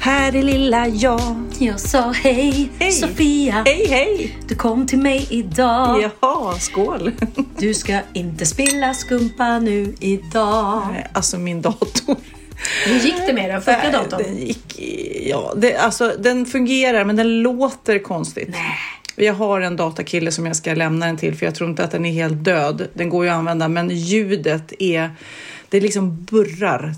Här är lilla jag sa hej, hej Sofia. Hej, hej. Du kom till mig idag. Jaha, skål. Du ska inte spilla skumpa nu idag. Nej, alltså min dator. Hur gick det med den? Funkar datorn? Den gick, ja, den fungerar men den låter konstigt. Nej. Jag har en datakille som jag ska lämna den till för jag tror inte att den är helt död. Den går ju att använda men ljudet är... Det liksom burrar,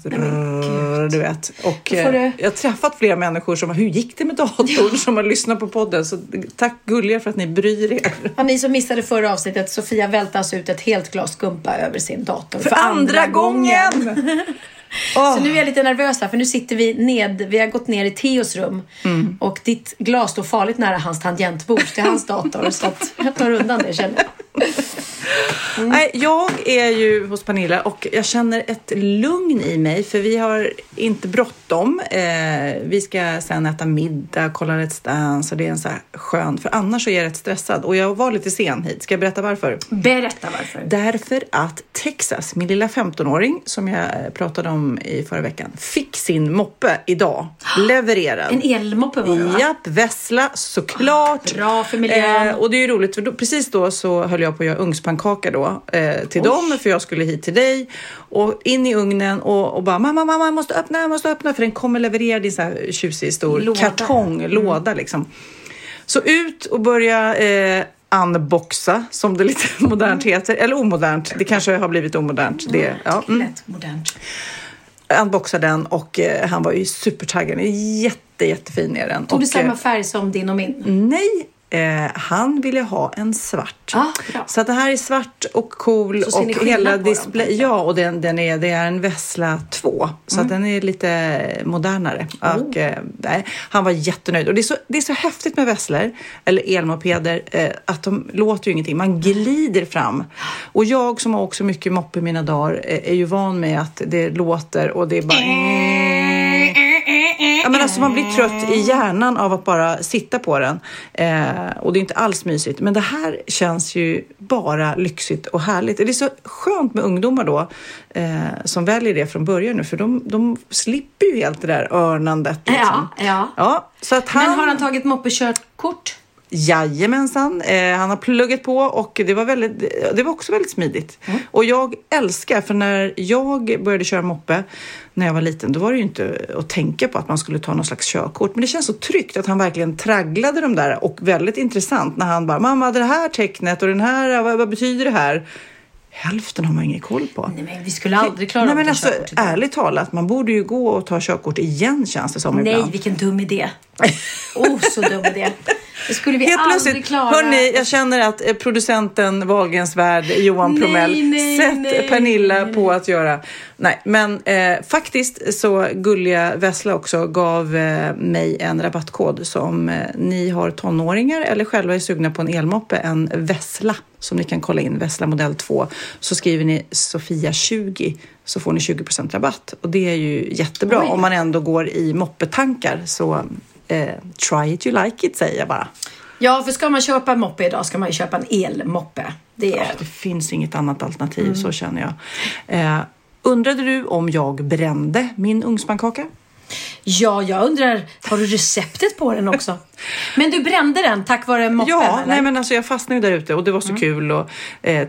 du vet. Och jag har träffat flera människor som har, hur gick det med datorn som har lyssnat på podden? Så tack gulliga för att ni bryr er. Ja, ni som missade förra avsnittet, Sofia vältas ut ett helt glas skumpa över sin dator. För andra gången! Så nu är jag lite nervös här, för nu sitter vi vi har gått ner i Theos rum. Mm. Och ditt glas står farligt nära hans tangentbord till hans dator. Så att jag tar undan det, känner jag. Mm. Nej, jag är ju hos Pernilla och jag känner ett lugn i mig för vi har inte bråttom. Vi ska sen äta middag, kolla Let's Dance och det är en så här skön, för annars så är jag rätt stressad och jag var lite sen hit. Ska jag berätta varför? Berätta varför. Därför att Texas, min lilla 15-åring som jag pratade om i förra veckan, fick sin moppe idag levererad. En elmoppe var det, va? Japp, Vessla, såklart. Bra för miljön. Och det är ju roligt för då, precis då så höll jag på att göra ugnspannkaka då till dem för jag skulle hit till dig och in i ugnen och bara mamma jag måste öppna för den kommer leverera din så här tjusig stor kartonglåda liksom. Så ut och börja unboxa som det lite modernt heter eller omodernt, det kanske har blivit omodernt det, ja. Modernt. Unboxa den och han var ju supertaggad, jättefin är den. Tog du samma färg som din och min? Nej. Han ville ha en svart. Så att det här är svart och cool och hela display. Ja, och det är en Vessla 2. Så att den är lite modernare. Och, han var jättenöjd. Och det är så häftigt med Vesslor eller elmopeder att de låter ju ingenting. Man glider fram. Och jag som har också mycket mopp i mina dagar är ju van med att det låter och det är bara... Ja, men alltså man blir trött i hjärnan av att bara sitta på den. Och det är inte alls mysigt. Men det här känns ju bara lyxigt och härligt. Det är så skönt med ungdomar då. Som väljer det från början nu. För de slipper ju helt det där örnandet. Liksom. Ja. Så att men har han tagit moppekörkort? Jajamensan, han har pluggat på och det var också väldigt smidigt. Mm. Och jag älskar, för när jag började köra moppe när jag var liten, då var det ju inte att tänka på att man skulle ta någon slags körkort. Men det känns så tryggt att han verkligen tragglade de där och väldigt intressant när han bara, mamma det här tecknet och den här, vad betyder det här? Hälften har man ingen koll på. Nej, men vi skulle aldrig klara av att ta körkort. Ärligt talat, man borde ju gå och ta körkort igen känns det som ibland. Nej, vilken dum idé. Så dum idé. Det skulle vi helt aldrig klara. Hörrni, jag känner att producenten Wahlgrens värld, Johan Promell, sätt Pernilla på att göra. Nej, men faktiskt så gulliga Vessla också gav mig en rabattkod. Så om ni har tonåringar eller själva är sugna på en elmoppe, en Vessla som ni kan kolla in, Vessla modell 2, så skriver ni Sofia20 så får ni 20% rabatt. Och det är ju jättebra. Oj. Om man ändå går i moppetankar så... try it, you like it, säger jag bara. Ja, för ska man köpa en moppe idag ska man ju köpa en elmoppe. Det finns inget annat alternativ, så känner jag. Undrade du om jag brände min ugnspannkaka? Ja, jag undrar, har du receptet på den också? Men du brände den tack vare moppen? Ja, nej, men alltså jag fastnade där ute och det var så kul. Och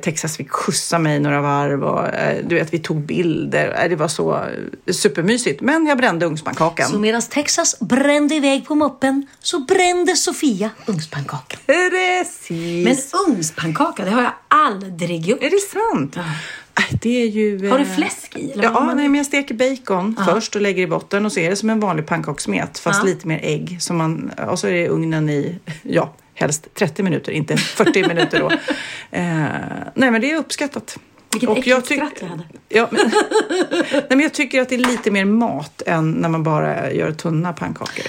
Texas fick skjutsa mig några varv och du vet, vi tog bilder. Det var så supermysigt, men jag brände ugnspankakan. Så medan Texas brände iväg på moppen så brände Sofia ugnspankakan. Precis. Men ugnspannkaka, det har jag aldrig gjort. Är det sant? Ja. Det är ju, har du fläsk i? Eller ja, nej, men jag steker bacon först och lägger i botten. Och så är det som en vanlig pannkakssmet, fast lite mer ägg. Så man, och så är det ugnen i, ja, helst 30 minuter, inte 40 minuter då. Nej, men det är uppskattat. Vilket och äckligt skratt jag hade. Ja, men, nej, men jag tycker att det är lite mer mat än när man bara gör tunna pannkakor.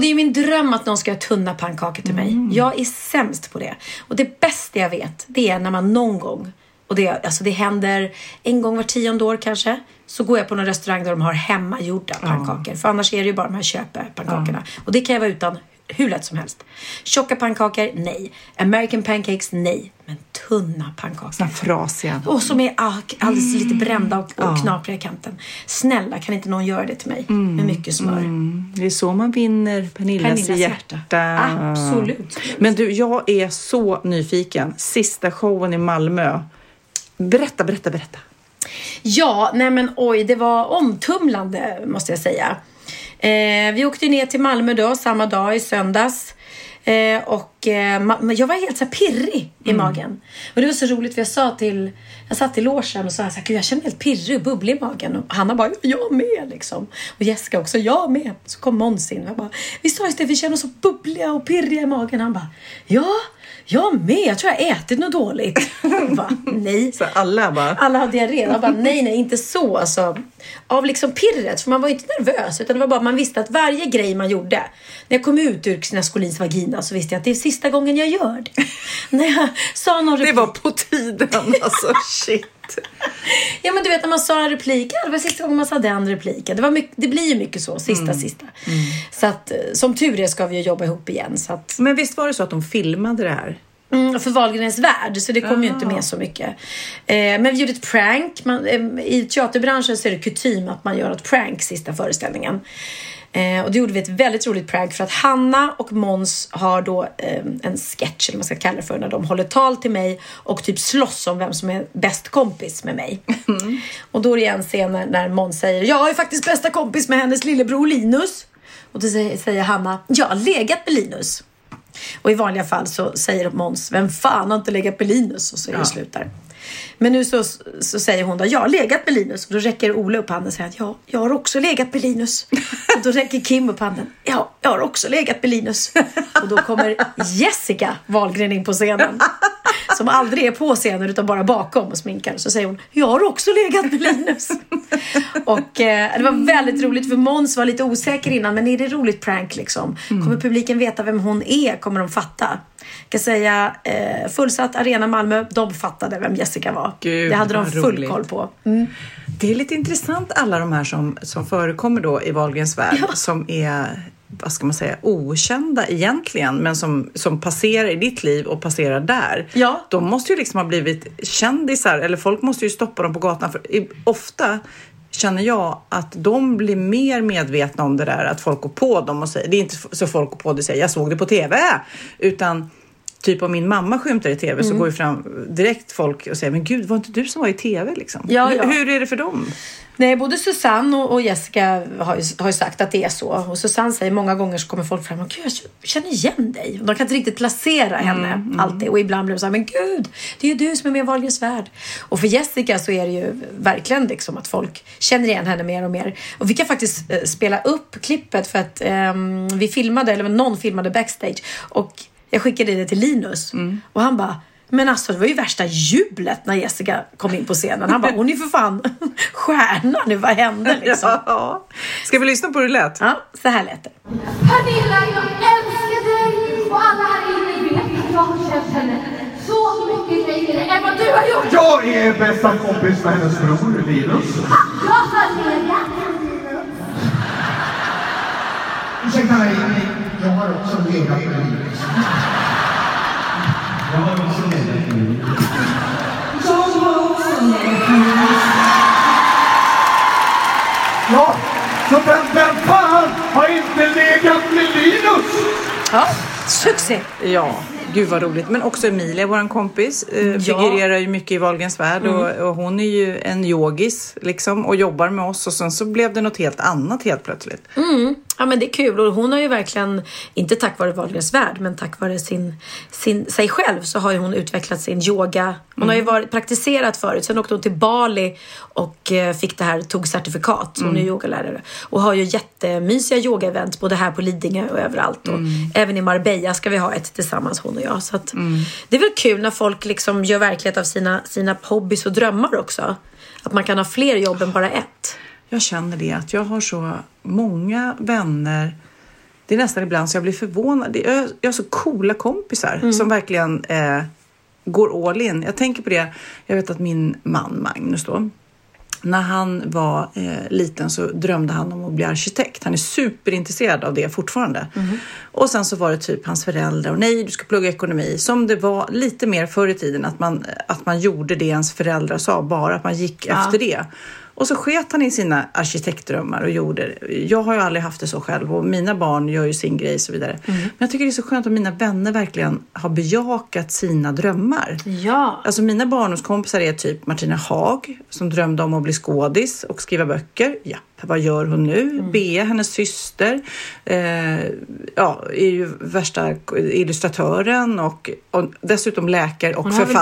Det är min dröm att någon ska göra tunna pannkakor till mig. Jag är sämst på det. Och det bästa jag vet, det är när man någon gång... Och det händer en gång var 10:e år kanske. Så går jag på någon restaurang där de har hemmagjorda pannkakor. För annars är det ju bara de här köpepannkakorna. Och det kan jag vara utan hur lätt som helst. Tjocka pannkakor, nej. American pancakes, nej. Men tunna pannkakor. Såna frasiga. Och som är alldeles lite brända och knapriga i kanten. Snälla, kan inte någon göra det till mig? Med mycket smör. Det är så man vinner Pernillas hjärta. Absolut. Men du, jag är så nyfiken. Sista showen i Malmö. Berätta. Ja, nej men oj, det var omtumlande måste jag säga. Vi åkte ner till Malmö då, samma dag i söndags. Jag var helt så här pirrig i magen. Och det var så roligt för jag satt i logen och sa så här, gud jag känner helt pirrig och bubblig i magen. Och Hanna bara, jag med liksom. Och Jessica också, jag med. Så kom Måns in och jag bara, vi sa just det, vi känner oss så bubbliga och pirriga i magen. Han bara, ja. Jag med, jag tror jag ätit något dåligt. Va? Nej. Så alla har diarré. Jag bara, nej, inte så. Alltså, av liksom pirret, för man var ju inte nervös. Utan det var bara, man visste att varje grej man gjorde. När jag kom ut ur Skolins vagina så visste jag att det är sista gången jag gör det. När jag sa någon replik. Det var på tiden, alltså shit. Ja men du vet när man sa en replik, det var sista gången man sa den repliken. Det blir ju mycket så, sista. Så att som tur är ska vi ju jobba ihop igen så att... Men visst var det så att de filmade det här? För Wahlgrens värld, så det kom ju inte med så mycket. Men vi gjorde ett prank. I teaterbranschen så är det kutym att man gör ett prank sista föreställningen. Och det gjorde vi ett väldigt roligt prank för att Hanna och Måns har då en sketch, eller man ska kalla det för, när de håller tal till mig och typ slåss om vem som är bäst kompis med mig. Och då är det en scen när Måns säger, jag är faktiskt bästa kompis med hennes lillebror Linus. Och då säger Hanna, jag har legat med Linus. Och i vanliga fall så säger Måns, vem fan har inte legat med Linus? Och så är det slut där. Men nu så säger hon då, jag har legat med Linus. Och då räcker Ola upp handen och säger att jag har också legat med Linus. Och då räcker Kim upp handen, jag har också legat med Linus. Och då kommer Jessica Wahlgren in på scenen. Som aldrig är på scenen utan bara bakom och sminkar. Så säger hon, jag har också legat med Linus. Och det var väldigt roligt för Måns var lite osäker innan. Men är det roligt prank liksom? Kommer publiken veta vem hon är? Kommer de fatta? Jag kan säga fullsatt Arena Malmö, de fattade vem Jessica var. Gud, det hade de full koll på. Det är lite intressant alla de här som förekommer då i Wahlgrens värld som är, vad ska man säga, okända egentligen, men som passerar i ditt liv och passerar där. Ja. De måste ju liksom ha blivit kändisar eller folk måste ju stoppa dem på gatan för ofta känner jag att de blir mer medvetna om det där, att folk går på dem och säger, det är inte så folk går på det och säger, jag såg det på tv, utan typ om min mamma skymtar i tv så går ju fram direkt folk och säger, men gud, var inte du som var i tv liksom? Ja. Hur är det för dem? Nej, både Susanne och Jessica har ju sagt att det är så. Och Susanne säger många gånger så kommer folk fram och gud, jag känner igen dig. Och de kan inte riktigt placera henne alltid. Och ibland blir de så här, men gud, det är ju du som är med i Wahlgrens värld. Och för Jessica så är det ju verkligen liksom att folk känner igen henne mer och mer. Och vi kan faktiskt spela upp klippet för att vi filmade, eller någon filmade backstage. Och jag skickade det till Linus. Och han bara, men alltså det var ju värsta jublet när Jessica kom in på scenen. Han bara, hon är för fan stjärna nu, vad händer liksom? Ja. Ska vi lyssna på hur det lät? Ja, så här lät det. Pernilla, jag älskar dig och alla här inne vet att jag har känt henne så mycket längre än vad du har gjort. Jag är bästa kompis med hennes bror, Linus. Jag har legat med Linus. Ursäkta mig, jag har också legat med Linus. Jag har också legat med Linus. Ja, så vem fan har inte legat med Linus? Ja, succé. Ja, gud vad roligt. Men också Emilia, våran kompis, figurerar ju mycket i Wahlgrens värld. Mm. Och hon är ju en yogis liksom och jobbar med oss. Och sen så blev det något helt annat helt plötsligt. Mm. Ja, men det är kul. Och hon har ju verkligen, inte tack vare Wahlgrens värld, men tack vare sig själv så har ju hon utvecklat sin yoga. Hon har ju praktiserat förut. Sen åkte hon till Bali och fick det här, tog certifikat. Hon är yogalärare. Och har ju jättemysiga yoga-event både här på Lidingö och överallt. Och även i Marbella ska vi ha ett tillsammans, hon och jag. Så att, det är väl kul när folk liksom gör verklighet av sina hobbies och drömmar också. Att man kan ha fler jobb än bara ett. Jag känner det, att jag har så många vänner. Det är nästan ibland så jag blir förvånad. Jag har så coola kompisar som verkligen går all in. Jag tänker på det. Jag vet att min man Magnus då, när han var liten så drömde han om att bli arkitekt. Han är superintresserad av det fortfarande. Mm. Och sen så var det typ hans föräldrar. Och nej, du ska plugga ekonomi. Som det var lite mer förr i tiden. Att man gjorde det ens föräldrar sa. Bara att man gick efter det. Och så sket han i sina arkitektdrömmar och gjorde. Jag har ju aldrig haft det så själv. Och mina barn gör ju sin grej och så vidare. Mm. Men jag tycker det är så skönt att mina vänner verkligen har bejakat sina drömmar. Ja. Alltså mina barndomskompisar är typ Martina Haag. Som drömde om att bli skådis och skriva böcker. Ja. Vad gör hon nu? Bea, hennes syster, är ju värsta illustratören och dessutom läkare och författare.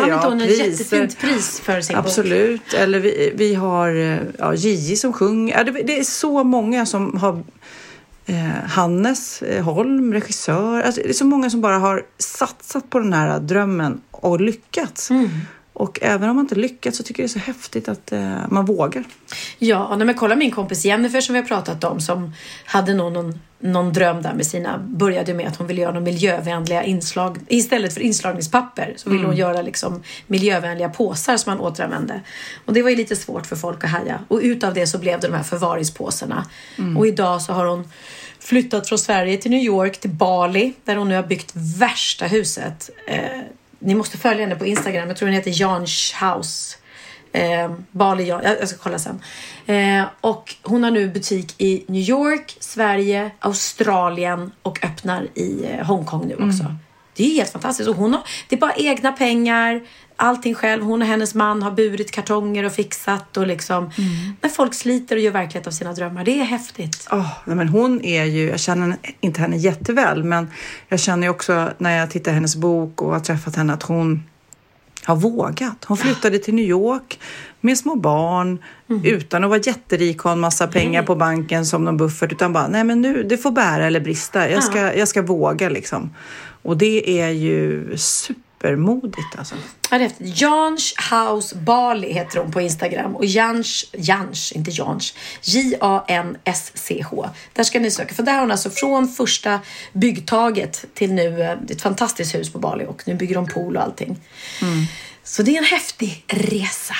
Hon har vunnit ett jättefint pris för sin absolut. Bok. Eller vi har Gigi som sjunger. Ja, det är så många som har... Hannes Holm, regissör. Alltså, det är så många som bara har satsat på den här drömmen och lyckats. Mm. Och även om man inte lyckats så tycker jag det är så häftigt att man vågar. Ja, och när man kollar min kompis Jennifer som vi har pratat om som hade någon dröm där med sina, började med att hon ville göra någon miljövänliga inslag. Istället för inslagningspapper så ville hon göra liksom miljövänliga påsar som man återanvände. Och det var ju lite svårt för folk att haja. Och utav det så blev det de här förvaringspåsarna. Mm. Och idag så har hon flyttat från Sverige till New York, till Bali. Där hon nu har byggt värsta huset. Ni måste följa henne på Instagram. Jag tror hon heter Jansch House. Bali, jag ska kolla sen. Och hon har nu butik i New York, Sverige, Australien och öppnar i Hongkong nu också. Det är helt fantastiskt. Och det är bara egna pengar. Allting själv. Hon och hennes man har burit kartonger och fixat. Och liksom, när folk sliter och gör verklighet av sina drömmar. Det är häftigt. Nej, men hon är ju, jag känner inte henne jätteväl. Men jag känner ju också när jag tittar hennes bok och har träffat henne att hon har vågat. Hon flyttade till New York med små barn. Utan att vara jätterik och ha en massa pengar på banken som någon buffert. Utan bara, nej men nu, det får bära eller brista. Jag ska våga liksom. Och det är ju supermodigt alltså. Jansch House Bali heter hon på Instagram. Och Jansch, inte Jansch. Jansch. Där ska ni söka. För där har hon alltså från första byggtaget till nu. Det är ett fantastiskt hus på Bali. Och nu bygger de pool och allting. Så det är en häftig resa.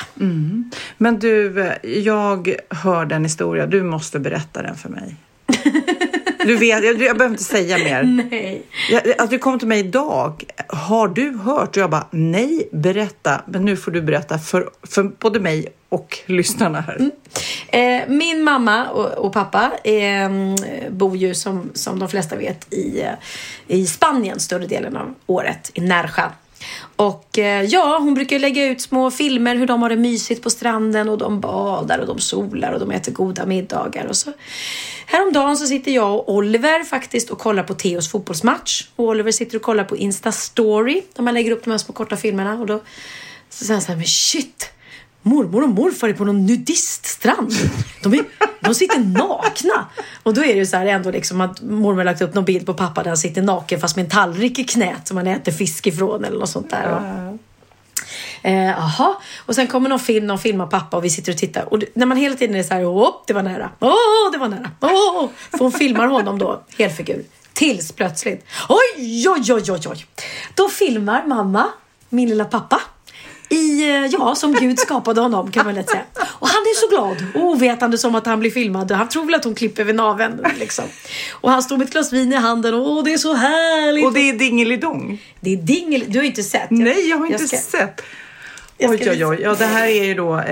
Men du, jag hörde en historia. Du måste berätta den för mig. Du vet, jag behöver inte säga mer. Nej. Att du kom till mig idag. Har du hört? Och jag bara, nej, berätta. Men nu får du berätta för både mig och lyssnarna här. Min mamma och pappa bor ju som de flesta vet i Spanien större delen av året. I Nerja. Och hon brukar lägga ut små filmer hur de har det mysigt på stranden och de badar och de solar och de äter goda middagar och så. Häromdagen så sitter jag och Oliver faktiskt och kollar på Theos fotbollsmatch och Oliver sitter och kollar på Insta Story där man lägger upp de här små korta filmerna och då så säger han så här, men shit, mormor och morfar är på någon nudiststrand. De sitter nakna. Och då är det ju så här ändå liksom att mormor har lagt upp någon bild på pappa där han sitter naken fast med en tallrik i knät som han äter fisk ifrån eller något sånt där. Och sen kommer någon film av pappa och vi sitter och tittar. Och när man hela tiden är så här, det var nära. Det var nära. För hon filmar honom då, helfigur. Tills plötsligt, oj. Då filmar mamma, min lilla pappa. Som Gud skapade honom kan man lätt säga. Och han är så glad, ovetande som att han blir filmad. Han tror väl att hon klipper vid naveln liksom. Och han står med ett glas vin i handen. Det är så härligt. Och det är dingelidong. Du har inte sett. Nej, jag har inte sett. Oj, det här är ju då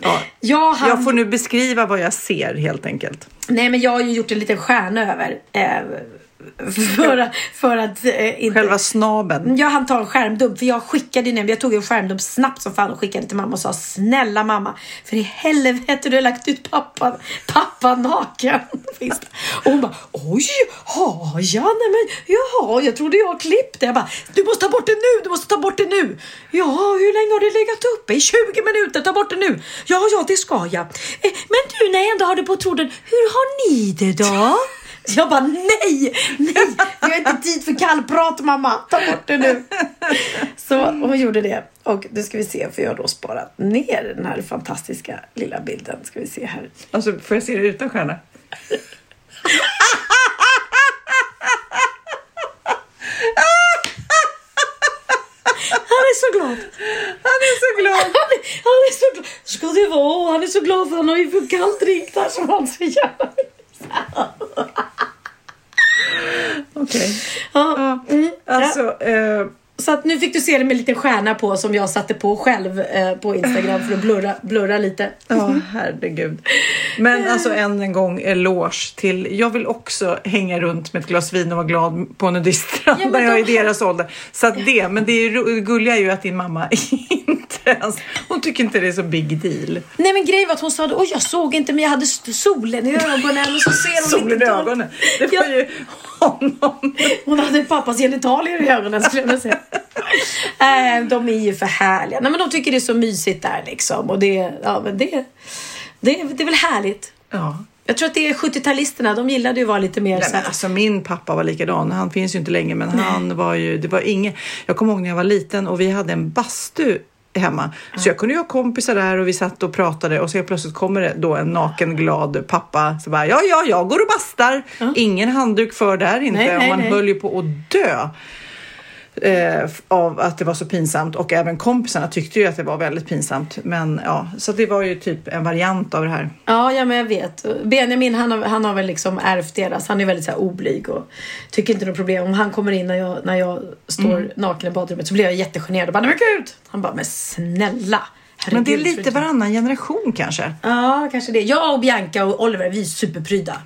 Ja. Jag får nu beskriva vad jag ser helt enkelt. Nej, men jag har ju gjort en liten stjärna över för att inte... Själva snaben. Jag hann ta en skärmdump, för jag skickade ju, jag tog en skärmdump snabbt som fan och skickade till mamma och sa: snälla mamma, för i helvete, du har lagt ut pappa naken. Och hon bara: oj, har jag? Nej, men jaha, jag trodde jag klippte. Jag bara: du måste ta bort det nu. Ja, hur länge har det legat uppe? I 20 minuter, ta bort det nu. Ja, det ska jag. Men du, när jag ändå har det på tråden, hur har ni det då? Jag bara: nej, jag har inte tid för kallprat, mamma. Ta bort det nu. Så hon gjorde det. Och nu ska vi se, för jag har då sparat ner den här fantastiska lilla bilden. Ska vi se här. Alltså, får jag se det utan stjärna? Han är så glad. Ska det vara? Han är så glad, för han har ju fått kallt drink där som han så gärna. Okej. Ja. Alltså, så att nu fick du se det med en liten stjärna på, som jag satte på själv på Instagram för att blurra lite. Ja, herregud. Men alltså, än en gång eloge till. Jag vill också hänga runt med ett glas vin och vara glad på nudistran, ja, när jag är deras ålder. Så att det, men det är gulliga ju att din mamma inte ens, hon tycker inte det är så big deal. Nej, men grejen var att hon sa: oj, jag såg inte, men jag hade solen i ögonen, och så ser hon solen i ögonen. Det var ju honom. Hon hade pappas genitalier i ögonen, skulle jag säga. De är ju för härliga. Nej, men de tycker det är så mysigt där liksom. Och det, ja, men det är väl härligt. Ja. Jag tror att det är 70-talisterna, de gillade ju vara lite mer. Nej, så här. Alltså, min pappa var likadan. Han finns ju inte längre, men han var ju, det var inget. Jag kommer ihåg när jag var liten och vi hade en bastu hemma. Ja. Så jag kunde ju ha kompisar där och vi satt och pratade, och så plötsligt kommer det då en naken glad pappa så bara: ja, jag går och bastar. Ja. Ingen handduk för där inte. Nej, man höll ju på att dö. Av att det var så pinsamt, och även kompisarna tyckte ju att det var väldigt pinsamt, men ja, så det var ju typ en variant av det här. Ja, men jag vet, Benjamin han har väl liksom ärvt deras, han är väldigt så här oblyg och tycker inte något problem. Om han kommer in när jag står naken i badrummet, så blir jag jättegenerad och bara: nej, men gud! Han bara: men snälla! Herregud, men det är lite varannan generation kanske. Ja, kanske det. Jag och Bianca och Oliver, vi är superpryda.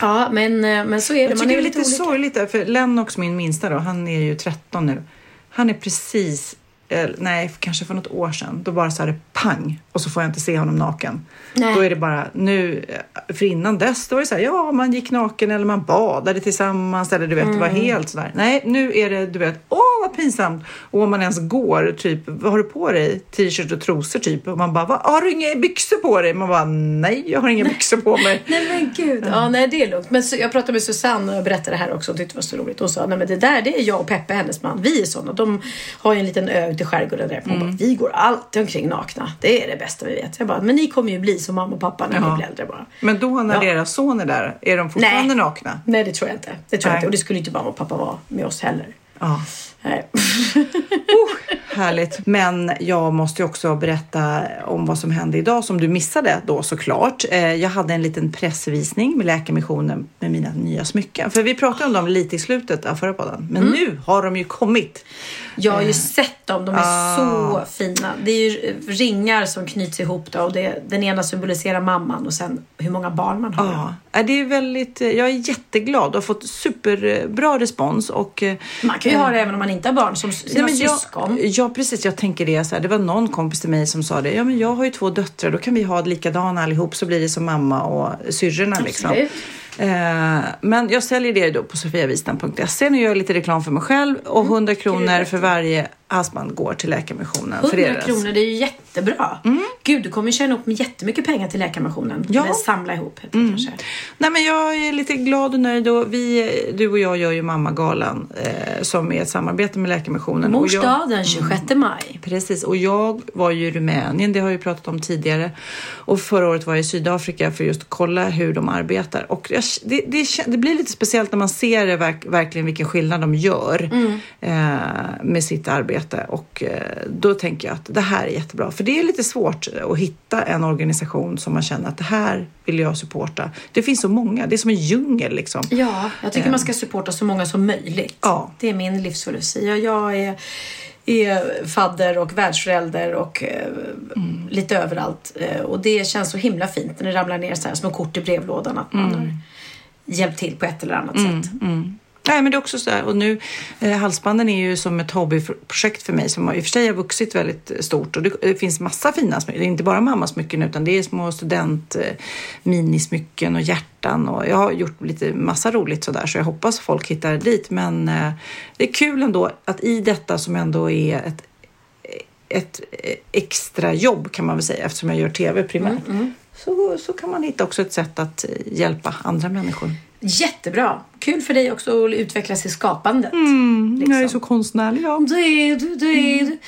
Ja, men så är det. Jag tycker det är lite sorgligt där, för Lennox, min minsta då, han är ju 13 nu. Han är precis, kanske för något år sedan, då bara så här pang, och så får jag inte se honom naken. Nej. Då är det bara, nu, för innan dess, då var det så här, ja, man gick naken eller man badade tillsammans, eller du vet, det var helt så där. Nej, nu är det, du vet, vad pinsamt. Och om man ens går, typ, vad har du på dig? T-shirt och trosor typ. Och man bara: har du inga byxor på dig? Man bara: nej, jag har inga byxor på mig. Nej, men gud. Ja, nej, det är lugnt. Men så, jag pratade med Susanne och berättade det här också. Och tyckte det var så roligt. Och sa: nej, men det där, det är jag och Peppe, hennes man. Vi är sådana. De har ju en liten ö ute i skärgården där. Hon bara: vi går alltid omkring nakna. Det är det bästa vi vet. Jag bara: men ni kommer ju bli som mamma och pappa när ni blir äldre bara. Men då när deras son är där, är de fortfarande nakna? Nej, det tror jag inte. Och det skulle inte mamma och pappa vara med oss heller. Ja. Nej. Härligt. Men jag måste ju också berätta om vad som hände idag, som du missade då såklart. Jag hade en liten pressvisning med Läkarmissionen med mina nya smycken. För vi pratade om dem lite i slutet av förra podden. Men nu har de ju kommit. Jag har ju sett dem. De är så fina. Det är ju ringar som knyts ihop då, och den ena symboliserar mamman och sen hur många barn man har. Det är väldigt, jag är jätteglad och har fått superbra respons. Och man kan ju ha det även om man inte har barn, som sina syskon. Ja, precis. Jag tänker det så här. Det var någon kompis till mig som sa det. Ja, men jag har ju 2 döttrar. Då kan vi ha likadana allihop. Så blir det som mamma och syrrorna. Absolut. Liksom. Men jag säljer det då på sofiavistan.se. Nu gör jag lite reklam för mig själv. Och 100 kronor för varje halsband går till Läkarmissionen. 100 kronor, det är ju jättebra. Gud, du kommer tjäna upp jättemycket pengar till Läkarmissionen. Ja. Eller samla ihop. Kanske. Nej, men jag är lite glad och nöjd. Och du och jag gör ju Mammagalan. Som är ett samarbete med Läkarmissionen. Morsdagen den 26 maj. Precis, och jag var ju i Rumänien. Det har jag ju pratat om tidigare. Och förra året var jag i Sydafrika för just att kolla hur de arbetar. Och det blir lite speciellt när man ser det, verkligen vilken skillnad de gör med sitt arbete. Och då tänker jag att det här är jättebra. För det är lite svårt att hitta en organisation som man känner att det här vill jag supporta. Det finns så många. Det är som en djungel liksom. Ja, jag tycker man ska supporta så många som möjligt. Ja. Det är min livsfilosofi. Jag är är fadder och världsförälder och lite överallt. Och det känns så himla fint när det ramlar ner så här små kort i brevlådan att man har hjälpt till på ett eller annat sätt. Nej, men det är också så där. Och nu, halsbanden är ju som ett hobbyprojekt för mig som i och för sig har vuxit väldigt stort. Och det finns massa fina smycken. Det är inte bara mammasmycken utan det är små student minismycken och hjärtan. Och jag har gjort lite massa roligt sådär så jag hoppas folk hittar dit. Men det är kul ändå att i detta som ändå är ett extra jobb kan man väl säga eftersom jag gör tv primärt. Så kan man hitta också ett sätt att hjälpa andra människor. Jättebra. Kul för dig också att utvecklas i skapandet. Liksom. Jag är så konstnärlig. Ja.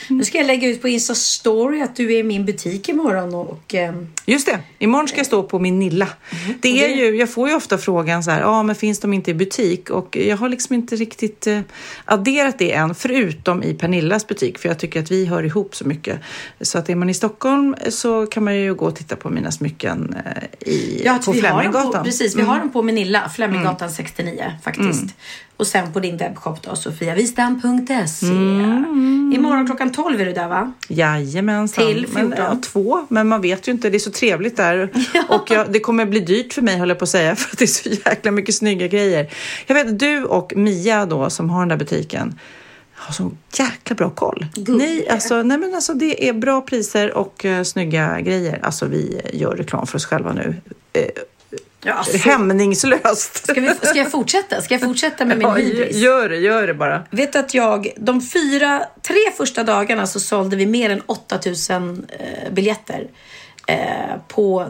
Nu ska jag lägga ut på Insta Story att du är i min butik imorgon. Och, just det. Imorgon ska jag stå på min Nilla. Det är ju, jag får ju ofta frågan så här, men finns de inte i butik? Och jag har liksom inte riktigt adderat det än, förutom i Pernillas butik. För jag tycker att vi hör ihop så mycket. Så att är man i Stockholm så kan man ju gå och titta på mina smycken på Flemminggatan. Precis, vi har dem på min Nilla. Flemminggatan 69 faktiskt. Och sen på din webbshop då, sofiavistan.se. Imorgon klockan 12 är du där, va? Jajamensan. Till 14:02, men man vet ju inte, det är så trevligt där. Och det kommer bli dyrt för mig, håller jag på att säga, för att det är så jäkla mycket snygga grejer. Jag vet, du och Mia då, som har den där butiken, har så jäkla bra koll. Nej, men det är bra priser och snygga grejer. Alltså, vi gör reklam för oss själva nu. Hämningslöst. Ska jag fortsätta? Ska jag fortsätta med min hybris? Gör det bara. Vet att de tre första dagarna så sålde vi mer än 8000 biljetter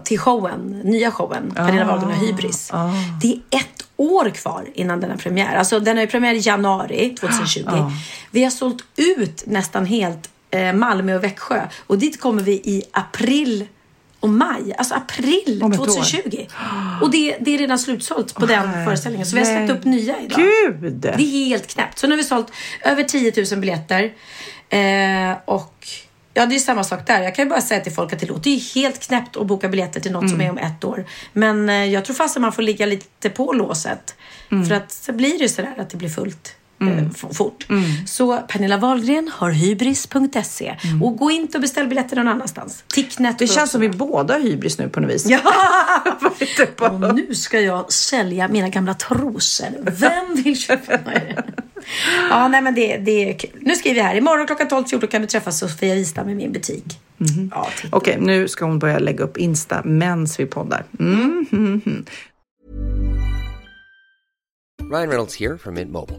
till showen, nya showen, Pernilla Wahlgren och Hybris. Det är ett år kvar innan den här premiär. Alltså den är premiär i januari 2020. Vi har sålt ut nästan helt Malmö och Växjö och dit kommer vi i april och maj, alltså april 2020. Och det är redan slutsålt på den föreställningen. Så vi har släppt upp nya idag. Gud! Det är helt knäppt. Så nu har vi sålt över 10 000 biljetter. Och det är samma sak där. Jag kan ju bara säga till folk att det låter ju helt knäppt att boka biljetter till något som är om ett år. Men jag tror fast att man får ligga lite på låset. För att så blir det sådär att det blir fullt. Fort. Så Pernilla Wahlgren har hybris.se och gå in och beställ biljetter någon annanstans. Ticknet. Det känns som vi båda har hybris nu på något vis. Ja! Och nu ska jag sälja mina gamla trosor. Vem vill köpa mig? Men det är kul. Nu skriver vi här. Imorgon klockan 12:14 kan du träffa Sofia Wistam i min butik. Okej, nu ska hon börja lägga upp Insta mens vi poddar. Ryan Reynolds here from Mint Mobile.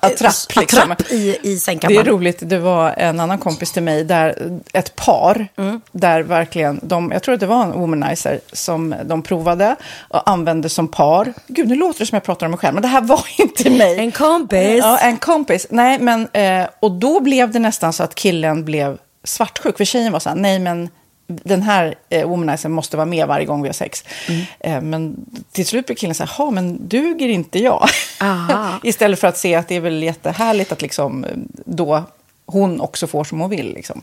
attrapp i sängkammaren. Det är roligt, det var en annan kompis till mig där ett par där verkligen, jag tror att det var en womanizer som de provade och använde som par. Gud, nu låter det som jag pratar om mig själv, men det här var inte mig. En kompis. Nej, men och då blev det nästan så att killen blev svartsjuk, för tjejen var så här, nej men den här womanizern måste vara med varje gång vi har sex. Men till slut blir killen så här, men duger inte jag? Istället för att se att det är väl jättehärligt att liksom, då hon också får som hon vill liksom.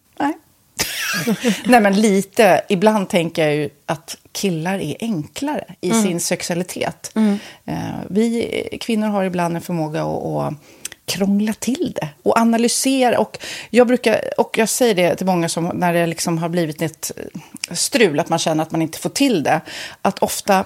Nej. Nej, men lite. Ibland tänker jag ju att killar är enklare i sin sexualitet. Mm. Vi kvinnor har ibland en förmåga att krångla till det och analysera, och jag säger det till många som när det liksom har blivit ett strul att man känner att man inte får till det, att ofta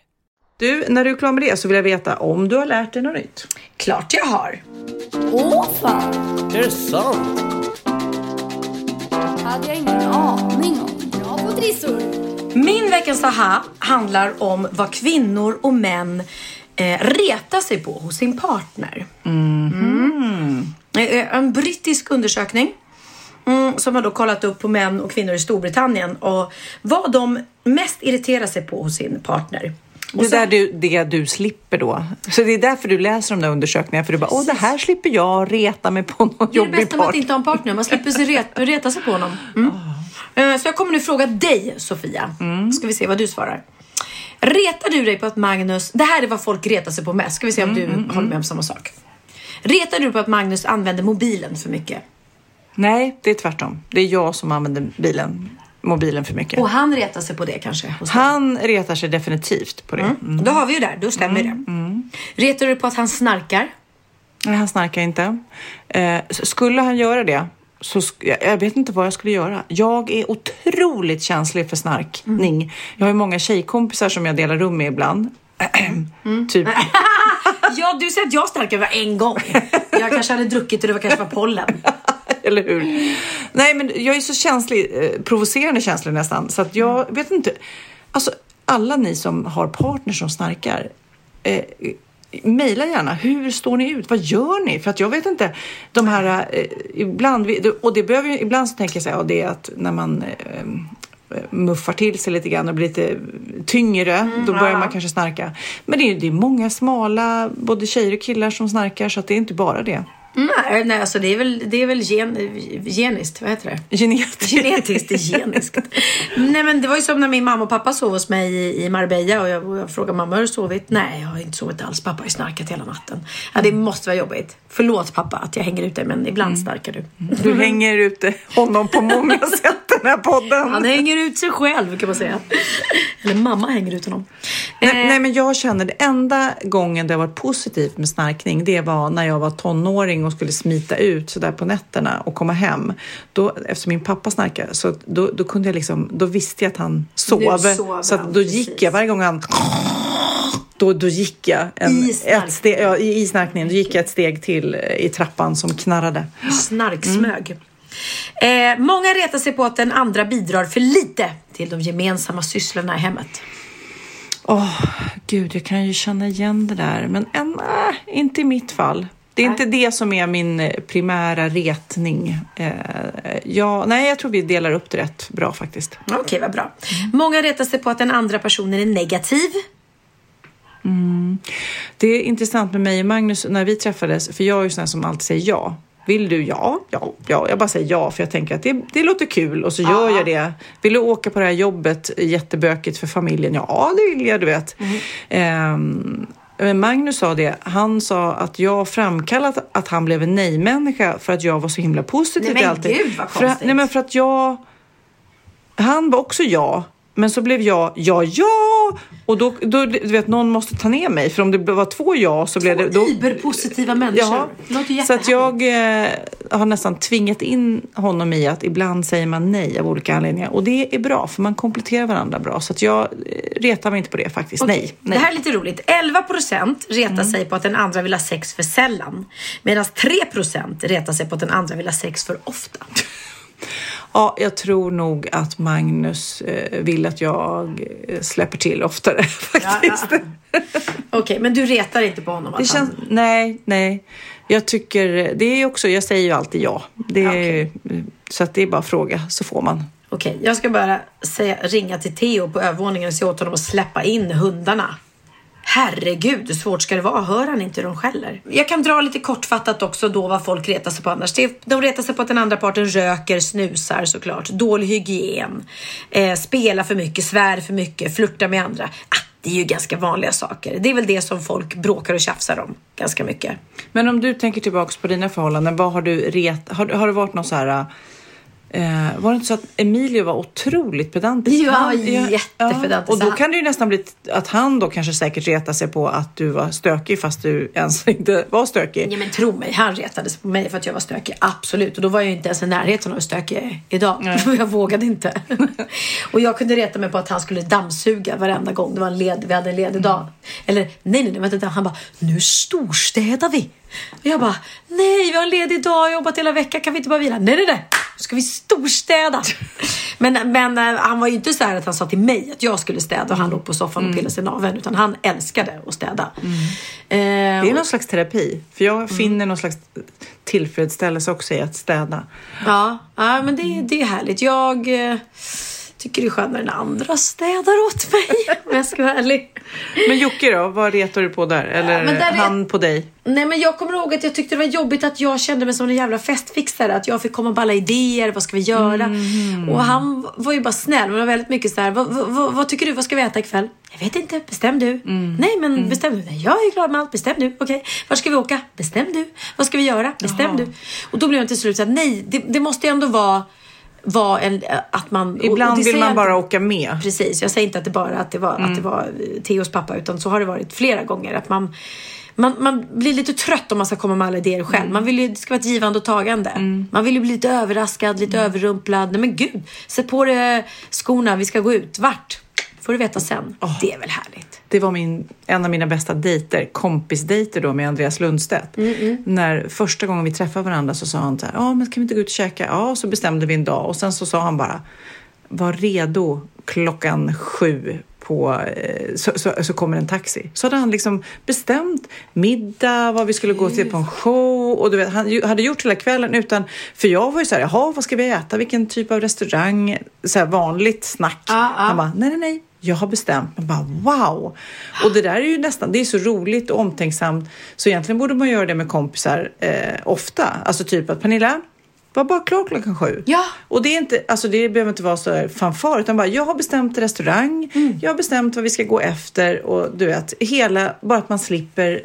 Du, när du är klar med det så vill jag veta om du har lärt dig något nytt. Klart jag har. Åh fan! Det är sant. Hade jag ingen aning om. Bra på trissor. Min veckans aha handlar om vad kvinnor och män retar sig på hos sin partner. En brittisk undersökning. Som har då kollat upp på män och kvinnor i Storbritannien. Och vad de mest irriterar sig på hos sin partner. Och sen, det du slipper då. Så det är därför du läser de där undersökningarna. För du bara, åh det här slipper jag reta mig på någon jobbig part. Det är det bästa med att inte ha en partner. Man slipper sig reta sig på honom. Så jag kommer nu fråga dig, Sofia. Ska vi se vad du svarar. Retar du dig på att Magnus... Det här är vad folk retar sig på mest. Ska vi se om du håller med om samma sak. Retar du på att Magnus använder mobilen för mycket? Nej, det är tvärtom. Det är jag som använder mobilen för mycket. Och han retar sig på det kanske? Han retar sig definitivt på det. Då har vi ju där, då stämmer det. Retar du på att han snarkar? Nej, han snarkar inte. Skulle han göra det så jag vet inte vad jag skulle göra. Jag är otroligt känslig för snarkning. Jag har ju många tjejkompisar som jag delar rum med ibland. Typ. Ja, du säger att jag snarkade en gång. Jag kanske hade druckit och det var kanske var pollen. Eller hur? Nej, men jag är så känslig, provocerande känslig nästan. Så att jag vet inte. Alltså, alla ni som har partner som snarkar, mejla gärna. Hur står ni ut? Vad gör ni? För att jag vet inte. De här, ibland så tänker jag så här, det är att när man... muffar till sig lite grann och blir lite tyngre, då börjar man kanske snarka. Men det är många smala, både tjejer och killar som snarkar, så att det är inte bara det. Nej, alltså det är väl geniskt, vad heter det? Genetiskt, det är geniskt. Nej, men det var ju som när min mamma och pappa sov hos mig i Marbella och jag frågade mamma, har du sovit? Nej, jag har inte sovit alls, pappa har snarkat hela natten. Ja, det måste vara jobbigt. Förlåt pappa att jag hänger ut dig, men ibland snarkar du. Du hänger ut honom på många sätt, den här podden. Han hänger ut sig själv, kan man säga. Eller mamma hänger ut honom. Nej, men jag känner det enda gången det har varit positivt med snarkning, det var när jag var tonåring och skulle smita ut så där på nätterna och komma hem. Då, eftersom min pappa snarkade, så då kunde jag liksom, då visste jag att han sov så att då gick jag varje gång han då gick jag i snarkningen, då gick jag ett steg till i trappan som knarrade. Snarksmög. Många retar sig på att den andra bidrar för lite till de gemensamma sysslorna i hemmet. Gud, jag kan ju känna igen det där, men inte i mitt fall. Det är inte det som är min primära retning. Jag tror vi delar upp det rätt bra faktiskt. Okej, vad bra. Många retar sig på att den andra personen är negativ. Det är intressant med mig och Magnus när vi träffades. För jag är ju sån som alltid säger ja. Vill du ja? Jag bara säger ja, för jag tänker att det låter kul. Och så gör jag det. Vill du åka på det här jobbet, jättebökigt för familjen? Ja, det vill jag, du vet. Men Magnus sa det. Han sa att jag framkallat att han blev en nej-människa för att jag var så himla positiv. Nej, men alltid. Gud vad konstigt. Han var också ja. Men så blev jag ja. Och då du vet, någon måste ta ner mig. För om det var två ja så blev det... Två hyperpositiva människor. Ja, så att jag har nästan tvingat in honom i att ibland säger man nej av olika anledningar. Och det är bra, för man kompletterar varandra bra. Så att jag retar mig inte på det faktiskt. Okay. Nej. Det här är lite roligt. 11% retar sig på att den andra vill ha sex för sällan. Medan 3% retar sig på att den andra vill ha sex för ofta. Ja, jag tror nog att Magnus vill att jag släpper till oftare faktiskt. Ja. Okej, men du retar inte på honom? Nej. Jag tycker, det är också, jag säger ju alltid ja. Så att det är bara fråga, så får man. Okej, jag ska bara ringa till Theo på övervåningen och se åt honom att släppa in hundarna. Herregud, hur svårt ska det vara? Hör han inte hur de skäller? Jag kan dra lite kortfattat också då vad folk retar sig på annars. De retar sig på att den andra parten röker, snusar såklart. Dålig hygien. Spelar för mycket, svär för mycket, flirtar med andra. Det är ju ganska vanliga saker. Det är väl det som folk bråkar och tjafsar om ganska mycket. Men om du tänker tillbaka på dina förhållanden, vad har du retat? Har det varit någon så här... var det inte så att Emilio var otroligt pedantisk? Ja, jättepedantisk. Och då kan det ju nästan bli att han då kanske säkert retade sig på att du var stökig fast du ens inte var stökig. Nej, men tro mig, han retades på mig för att jag var stökig, absolut. Och då var jag ju inte ens i närheten av stökig idag. Jag vågade inte. Och jag kunde reta mig på att han skulle dammsuga varenda gång. Det var vi hade en ledig dag. Eller nej, han bara, nu storstädar vi. Och jag bara, nej, vi har en ledig dag, jag har jobbat hela veckan, kan vi inte bara vila? Nej. Ska vi storstäda? Men han var ju inte så här att han sa till mig att jag skulle städa och han låg på soffan och pillade sig naveln, utan han älskade att städa. Det är någon slags terapi. För jag finner någon slags tillfredsställelse också i att städa. Ja, men det är härligt. Jag tycker det är skönare när andra städar åt mig, om jag ska vara ärlig. Men Jocke då, vad retar du på där? Eller han på dig? Nej, men jag kommer ihåg att jag tyckte det var jobbigt att jag kände mig som en jävla festfixare. Att jag fick komma med alla idéer, vad ska vi göra? Och han var ju bara snäll, men det var väldigt mycket så här, vad tycker du, vad ska vi äta ikväll? Jag vet inte, bestäm du. Nej, men bestäm du. Jag är glad med allt, bestäm du. Okej. Var ska vi åka? Bestäm du. Vad ska vi göra? Bestäm du. Och då blev jag till slut så här, nej, det måste ju ändå vara att man... Ibland vill man bara åka med. Precis, jag säger inte att det bara att det var Theos pappa, utan så har det varit flera gånger att man blir lite trött om man ska komma med alla idéer själv. Man vill ju, det ska vara ett givande och tagande. Man vill ju bli lite överraskad, lite överrumplad. Nej men gud, sätt på dig skorna, vi ska gå ut. Vart? Får du veta sen. Det är väl härligt. Det var en av mina bästa dejter, kompisdejter då med Andreas Lundstedt. När första gången vi träffade varandra så sa han så här, men kan vi inte gå ut och käka? Ja, så bestämde vi en dag. Och sen så sa han bara, var redo klockan 7 på, så kommer en taxi. Så hade han liksom bestämt middag, vad vi skulle gå till på en show. Och du vet, han hade gjort hela kvällen utan... För jag var ju så här, jaha, vad ska vi äta? Vilken typ av restaurang? Så här vanligt snack. Han bara, nej. jag har bestämt mig, bara wow. Och det där är ju nästan, det är så roligt och omtänksamt. Så egentligen borde man göra det med kompisar ofta. Alltså typ att Pernilla, var bara klar klockan 7. Ja. Och det är inte, alltså det behöver inte vara så fanfar, utan bara jag har bestämt restaurang, jag har bestämt vad vi ska gå efter, och du vet, hela, bara att man slipper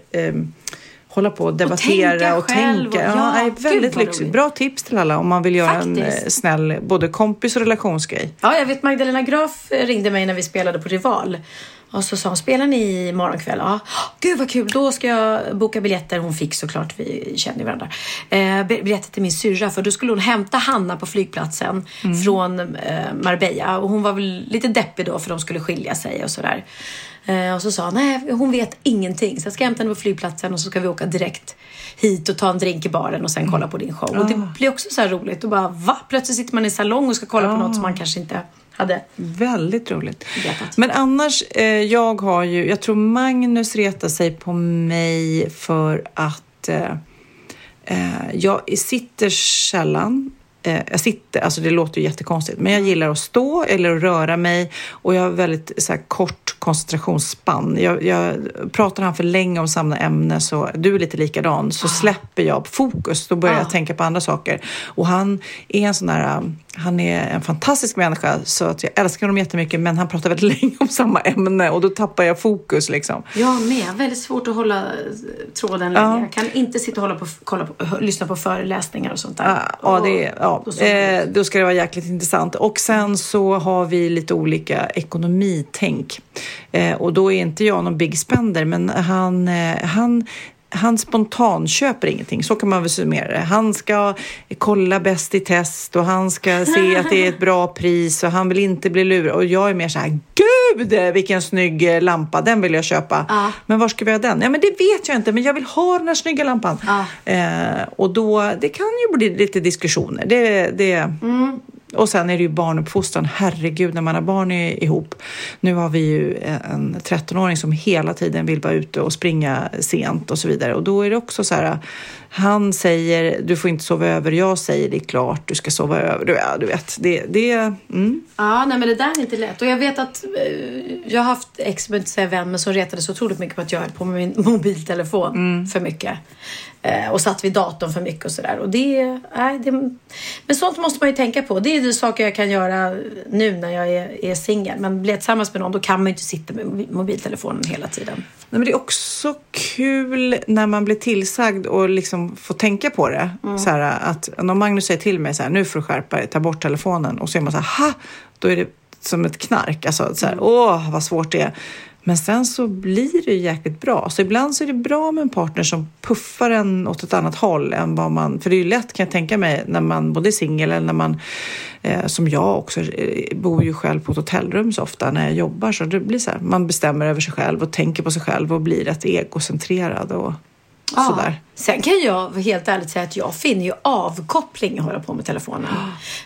hålla på och debattera och tänka. Ja, är väldigt lyxigt. Bra tips till alla om man vill göra en snäll både kompis- och relationsgrej. Ja, jag vet Magdalena Graf ringde mig när vi spelade på Rival. Och så sa hon, spelar ni imorgon kväll? Ja, gud vad kul, då ska jag boka biljetter. Hon fick såklart, vi känner varandra. Biljetter till min syrra, för då skulle hon hämta Hanna på flygplatsen från Marbella. Och hon var väl lite deppig då, för de skulle skilja sig och sådär. Och så sa hon, nej hon vet ingenting. Så jag ska hämta henne på flygplatsen och så ska vi åka direkt hit och ta en drink i baren och sen kolla på din show. Och det blir också så här roligt. Och bara, va? Plötsligt sitter man i salong och ska kolla på något som man kanske inte hade. Väldigt roligt. Men annars, jag har ju, jag tror Magnus retar sig på mig för att jag sitter sällan. Jag sitter, alltså det låter ju jättekonstigt, men jag gillar att stå eller att röra mig, och jag har väldigt så här kort koncentrationsspann. Jag pratar han för länge om samma ämne, så du är lite likadan, så släpper jag fokus, då börjar jag tänka på andra saker. Och han är en sån där, han är en fantastisk människa, så att jag älskar honom jättemycket, men han pratar väldigt länge om samma ämne och då tappar jag fokus liksom. Ja, men väldigt svårt att hålla tråden länge. Jag kan inte sitta och lyssna på föreläsningar och sånt där. Då ska det vara jäkligt intressant. Och sen så har vi lite olika ekonomitänk. Och då är inte jag någon big spender, men han spontan köper ingenting. Så kan man väl summera det. Han ska kolla bäst i test, och han ska se att det är ett bra pris, och han vill inte bli lurad. Och jag är mer så här, gud vilken snygg lampa, den vill jag köpa. Men var ska vi ha den? Ja, men det vet jag inte, men jag vill ha den här snygga lampan. Och då, det kan ju bli lite diskussioner. Och sen är det ju barnuppfostran. Herregud, när man har barn ihop. Nu har vi ju en 13-åring som hela tiden vill vara ute och springa sent och så vidare. Och då är det också så här, han säger, du får inte sova över. Jag säger, det är klart, du ska sova över. Du vet, Ja, nej men det där är inte lätt. Och jag vet att jag har haft ex, men inte säga vem, men som retade så otroligt mycket på att jag höll på med min mobiltelefon för mycket. Och satt vid datorn för mycket och sådär. Och men sånt måste man ju tänka på. Det är ju saker jag kan göra nu när jag är singel. Men blir jag tillsammans med någon, då kan man ju inte sitta med mobiltelefonen hela tiden. Nej, men det är också kul när man blir tillsagd och liksom får tänka på det. Så här, att när Magnus säger till mig så här, nu får du skärpa dig, ta bort telefonen. Och så är man så här, då är det som ett knark. Alltså så här, åh vad svårt det är. Men sen så blir det ju jäkligt bra. Så ibland så är det bra med en partner som puffar en åt ett annat håll än vad man... För det är ju lätt, kan jag tänka mig, när man både är singel eller när man... som jag också, bor ju själv på ett hotellrum så ofta när jag jobbar. Så det blir så här, man bestämmer över sig själv och tänker på sig själv och blir rätt egocentrerad och sådär. Sen kan jag helt ärligt säga att jag finner ju avkoppling att hålla på med telefonen.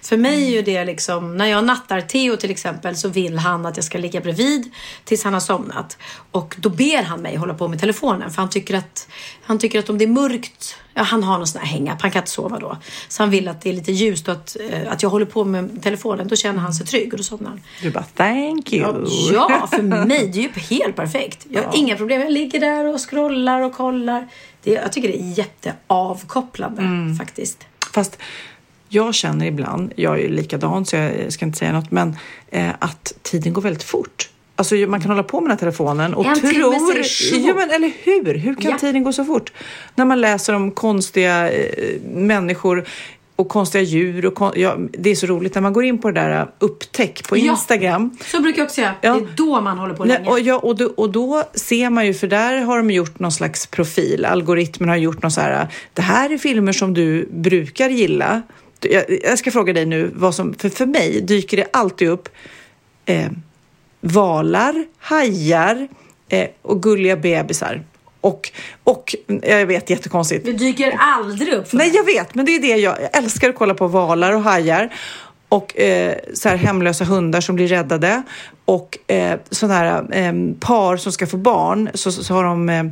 För mig är ju det liksom, när jag nattar Theo till exempel, så vill han att jag ska ligga bredvid tills han har somnat. Och då ber han mig hålla på med telefonen, för han tycker att om det är mörkt, ja, han har någon sån här hänga, han kan inte sova då. Så han vill att det är lite ljust och att jag håller på med telefonen, då känner han sig trygg och då somnar han. Du bara, thank you. Ja, för mig det är ju helt perfekt. Jag har inga problem, jag ligger där och scrollar och kollar. Jag tycker det är jätteavkopplande faktiskt. Fast jag känner ibland, jag är ju likadan så jag ska inte säga något, men att tiden går väldigt fort. Alltså man kan hålla på med den här telefonen och eller hur? Hur kan tiden gå så fort? När man läser om konstiga människor och konstiga djur. Det är så roligt när man går in på det där upptäck på Instagram. Så brukar jag också säga. Ja. Det är då man håller på länge. Och då ser man ju, för där har de gjort någon slags profil. Algoritmen har gjort någon så här, det här är filmer som du brukar gilla. Jag ska fråga dig nu, vad som, för mig dyker det alltid upp valar, hajar och gulliga bebisar. Och jag vet, jättekonstigt. Det dyker aldrig upp. Nej, jag vet, men det är det jag älskar, att kolla på valar och hajar. och så här hemlösa hundar som blir räddade och sådana här par som ska få barn så har de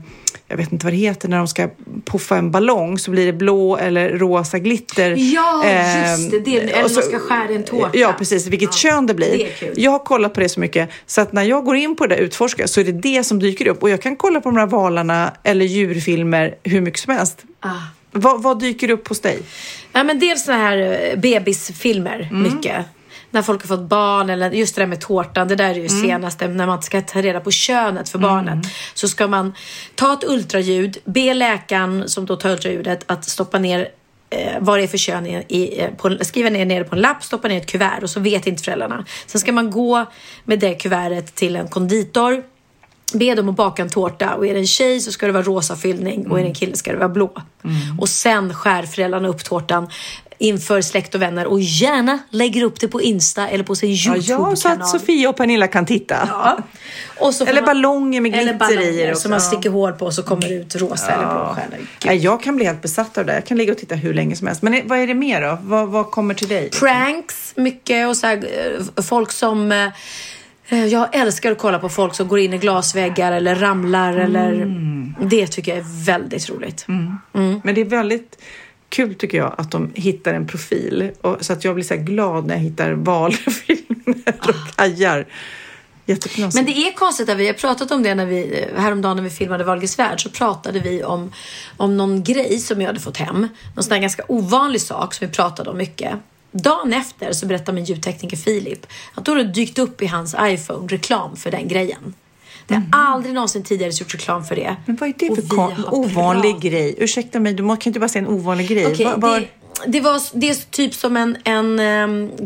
jag vet inte vad det heter när de ska puffa en ballong så blir det blå eller rosa glitter. Ja, just det. Eller så, de ska skära en tårta. Ja, precis. Vilket kön det blir. Det är kul. Jag har kollat på det så mycket så att när jag går in på det där utforskar så är det det som dyker upp. Och jag kan kolla på de här valarna eller djurfilmer hur mycket som helst. Ah. Vad dyker upp hos dig? Ja, men dels såna här bebisfilmer, mycket. När folk har fått barn, eller just det där med tårtan, det där är ju senaste, när man ska ta reda på könet för barnet, så ska man ta ett ultraljud, be läkaren som då tar ultraljudet att stoppa ner vad det är för kön skriva ner på en lapp, stoppa ner ett kuvert och så vet inte föräldrarna. Sen ska man gå med det kuvertet till en konditor, be dem att baka en tårta och är det en tjej så ska det vara rosa fyllning och är det en kille ska det vara blå. Och sen skär föräldrarna upp tårtan inför släkt och vänner och gärna lägger upp det på Insta eller på sin YouTube-kanal. Ja, så att Sofia och Pernilla kan titta. Ja. Och så eller ballonger med glitter i som man sticker hål på och så kommer det ut rosa eller blå stjärnor. Ja, jag kan bli helt besatt av det. Jag kan ligga och titta hur länge som helst. Men vad är det mer då? Vad kommer till dig? Pranks mycket och så här, folk som... Jag älskar att kolla på folk som går in i glasväggar eller ramlar. Eller... Det tycker jag är väldigt roligt. Men det är väldigt... kul tycker jag att de hittar en profil. Så att jag blir så här glad när jag hittar valfilmer och kajar. Jätteknasigt. Men det är konstigt att vi har pratat om det när vi, häromdagen när vi filmade Wahlgrens värld så pratade vi om någon grej som jag hade fått hem. Någon sån här ganska ovanlig sak som vi pratade om mycket. Dagen efter så berättade min ljudtekniker Filip att då hade det dykt upp i hans iPhone reklam för den grejen. Det har aldrig någonsin tidigare gjort reklam för det. Men vad är det för ovanlig grej? Ursäkta mig, du kan inte bara säga en ovanlig grej. Okay, det är typ som en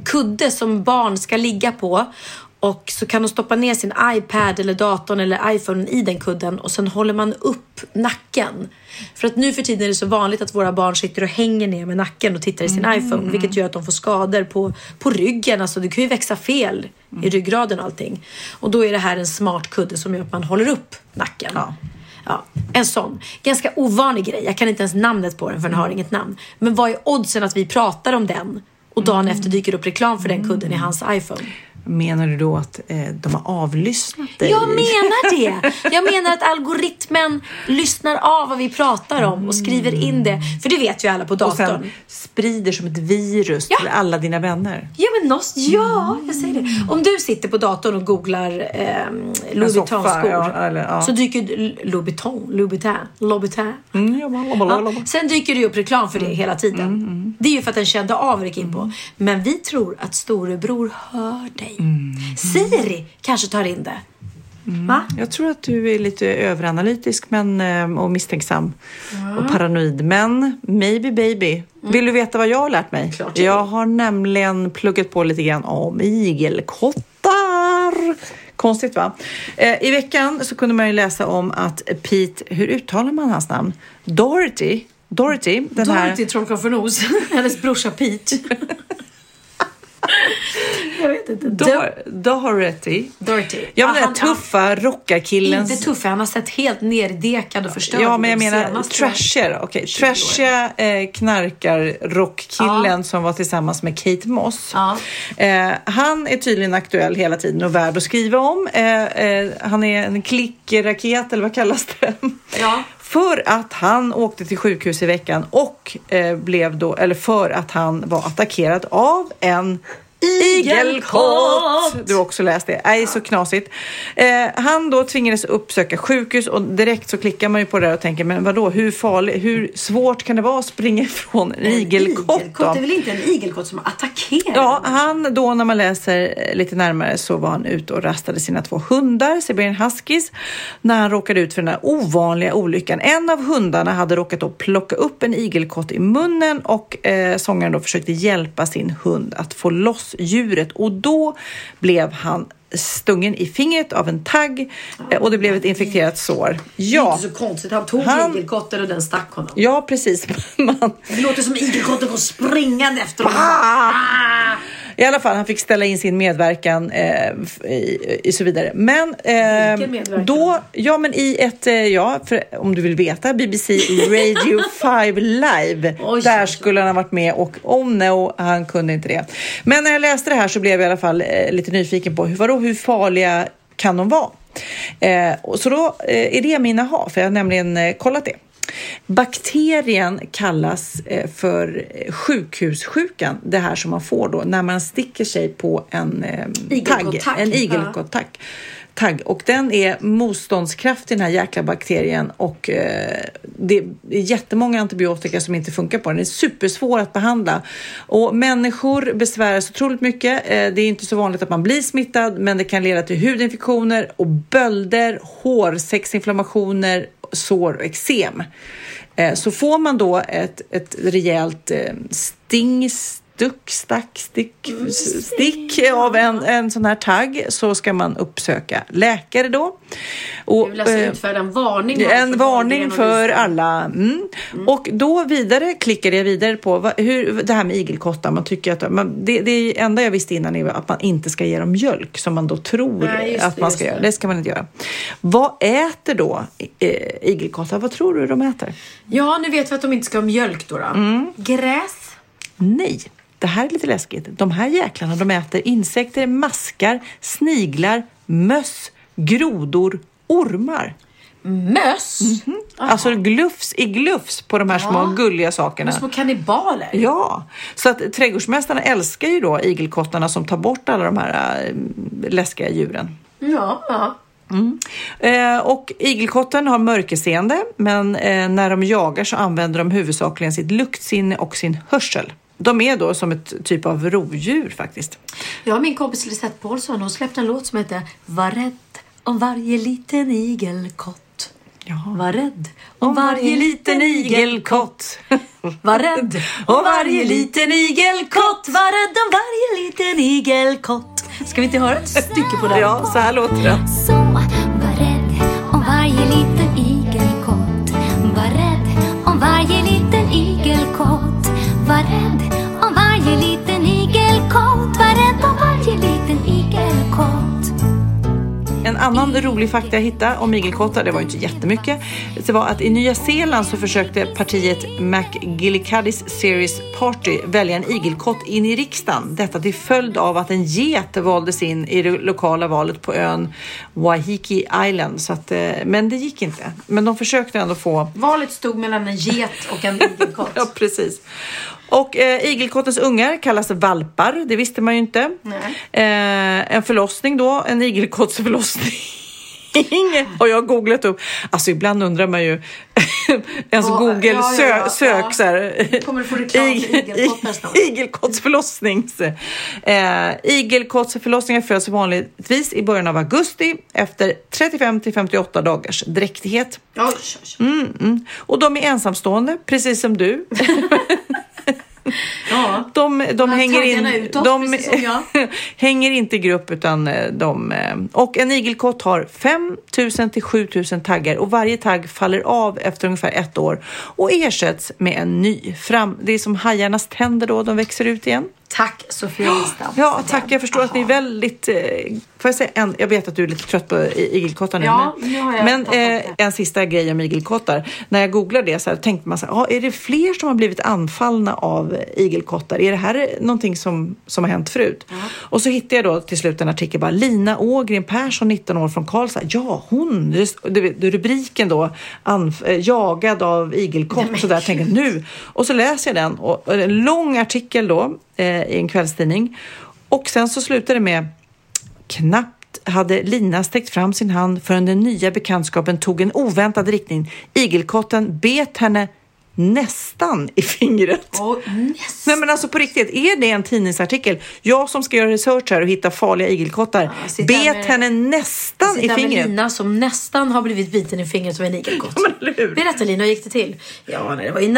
kudde som barn ska ligga på. Och så kan de stoppa ner sin iPad eller datorn eller iPhone i den kudden. Och sen håller man upp nacken. För att nu för tiden är det så vanligt att våra barn sitter och hänger ner med nacken och tittar i sin iPhone. Vilket gör att de får skador på ryggen. Alltså det kan ju växa fel i ryggraden och allting. Och då är det här en smart kudde som gör att man håller upp nacken. Ja. Ja, en sån. Ganska ovanlig grej. Jag kan inte ens namnet på den för den har inget namn. Men vad är oddsen att vi pratar om den? Och dagen efter dyker upp reklam för den kudden i hans iPhone. Menar du då att de har avlyssnat dig? Jag menar det. Jag menar att algoritmen lyssnar av vad vi pratar om och skriver in det. För det vet ju alla på datorn. Och sen sprider som ett virus till alla dina vänner. Ja, men jag säger det. Om du sitter på datorn och googlar Louis Vuitton-skor så dyker Louis Vuitton. Sen dyker det ju upp reklam för det hela tiden. Det är ju för att den kända av gick in på. Men vi tror att storebror hör dig. Siri kanske tar in det. Jag tror att du är lite överanalytisk men, och misstänksam och paranoid. Men maybe baby. Vill du veta vad jag har lärt mig? Klart, jag har nämligen pluggat på lite grann om igelkottar. Konstigt va? I veckan så kunde man ju läsa om att Pete, hur uttalar man hans namn? Dorothy. Dorothy Trollkarlsförnos. Hennes brorsa Pete. Jag vet inte. Dorothy. Jag menar den tuffa rockarkillen. Inte tuffa, han har sett helt nerdekad och förstörd. Ja, men jag menar trasher. Okay. Trasher knarkar rockkillen som var tillsammans med Kate Moss. Han är tydligen aktuell hela tiden och värd att skriva om. Han är en klickraket eller vad kallas det? Ja. För att han åkte till sjukhus i veckan och blev då, eller för att han var attackerad av en igelkott. Du har också läst det. Nej, så knasigt. Han då tvingades uppsöka sjukhus och direkt så klickar man ju på det där och tänker, men vadå, hur svårt kan det vara att springa ifrån en igelkott? Det är väl inte en igelkott som attackerar? Ja, han då när man läser lite närmare så var han ute och rastade sina två hundar, Siberian Huskies, när han råkade ut för den här ovanliga olyckan. En av hundarna hade råkat att plocka upp en igelkott i munnen och sångaren då försökte hjälpa sin hund att få loss djuret och då blev han stungen i fingret av en tagg och det blev ett infekterat sår. Ja. Det är inte så konstigt, han tog igelkotten och den stack honom. Ja, precis. Det låter som igelkotten går springande efter honom. I alla fall, han fick ställa in sin medverkan i så vidare. Men då, ja men i ett, ja, för, om du vill veta, BBC Radio 5 Live. Oj, där skulle han ha varit med och han kunde inte det. Men när jag läste det här så blev jag i alla fall lite nyfiken på hur farliga kan de vara? Så då är det mina ha, för jag har nämligen kollat det. Bakterien kallas för sjukhussjukan. Det här som man får då när man sticker sig på en igelkottagg. Och den är motståndskraftig, den här jäkla bakterien. Och det är jättemånga antibiotika som inte funkar på den. Det är supersvår att behandla. Och människor besväras otroligt mycket. Det är inte så vanligt att man blir smittad. Men det kan leda till hudinfektioner och bölder, hårsäcksinflammationer, sår och eksem. Så får man då ett rejält stick av en sån här tagg, så ska man uppsöka läkare då. Och du vill alltså utfärda en varning. En varning för alla. Och då klickade jag vidare på hur det här med igelkottan. Man tycker att det enda jag visste innan är att man inte ska ge dem mjölk, som man då tror att man ska göra. Det ska man inte göra. Vad äter då igelkottan? Vad tror du de äter? Ja, nu vet vi att de inte ska ha mjölk då. Gräs? Nej. Det här är lite läskigt. De här jäklarna, de äter insekter, maskar, sniglar, möss, grodor, ormar. Möss? Mm-hmm. Alltså glufs i glufs på de här små gulliga sakerna. Små kannibaler. Ja, så att trädgårdsmästarna älskar ju då igelkottarna som tar bort alla de här läskiga djuren. Ja. Och igelkotten har mörkerseende, men när de jagar så använder de huvudsakligen sitt luktsinne och sin hörsel. De är då som ett typ av rovdjur faktiskt. Ja, min kompis Lisette Paulsson, hon släppte en låt som heter Var rädd om varje liten igelkott. Jaha. Var rädd om varje liten igelkott. Var rädd om varje liten igelkott. Var rädd om varje liten igelkott. Ska vi inte höra ett stycke på det? Ja, så här låter det. Så var rädd om varje liten igelkott. Var rädd om varje liten igelkott. Var rädd om varje liten igelkott. Var rädd om varje liten igelkott. En annan rolig fakta jag hittade om igelkottar, det var ju inte jättemycket, det var att i Nya Zeeland så försökte partiet McGillicuddy's Series Party välja en igelkott in i riksdagen. Detta till följd av att en get valdes in i det lokala valet på ön Waiheke Island. Så att, men det gick inte. Men de försökte ändå få... Valet stod mellan en get och en igelkott. Ja, precis. Och igelkottens ungar kallas valpar. Det visste man ju inte. En förlossning då. En igelkottsförlossning. Och jag har googlat upp. Alltså ibland undrar man ju. Ens Google sök så här. Kommer du få reklam för igelkottar snart? Igelkottsförlossning. Igelkottsförlossningar föds vanligtvis i början av augusti. Efter 35-58 dagars dräktighet. Och de är ensamstående. Precis som du. Ja, de hänger in utåt, hänger inte i grupp, utan de, och en igelkott har 5 000 till 7 000 taggar, och varje tagg faller av efter ungefär 1 år och ersätts med en ny. Det är som hajarnas tänder då, de växer ut igen. Tack Sofia Vistam. Ja, tack. Jag förstår att ni är väldigt... Får jag säga en? Jag vet att du är lite trött på igelkottar nu. Ja, men en sista grej om igelkottar. När jag googlade det så här, tänkte man så här, är det fler som har blivit anfallna av igelkottar? Är det här någonting som har hänt förut? Ja. Och så hittade jag då till slut en artikel. Bara, Lina Ågren Persson, 19 år, från Karlstad. Ja, hon... Det rubriken då. Jagad av igelkott. Nej, så där tänkte jag nu. Och så läser jag den. Och en lång artikel då. I en kvällstidning. Och sen så slutade det med: knappt hade Lina sträckt fram sin hand förrän den nya bekantskapen tog en oväntad riktning. Igelkotten bet henne nästan i fingret. Nej, men alltså på riktigt, är det en tidningsartikel? Jag som ska göra research här och hitta farliga igelkottar, bet henne nästan i fingret. Lina som nästan har blivit biten i fingret av en igelkott. Berätta Lina, hur gick det till? Ja, nej, det var ju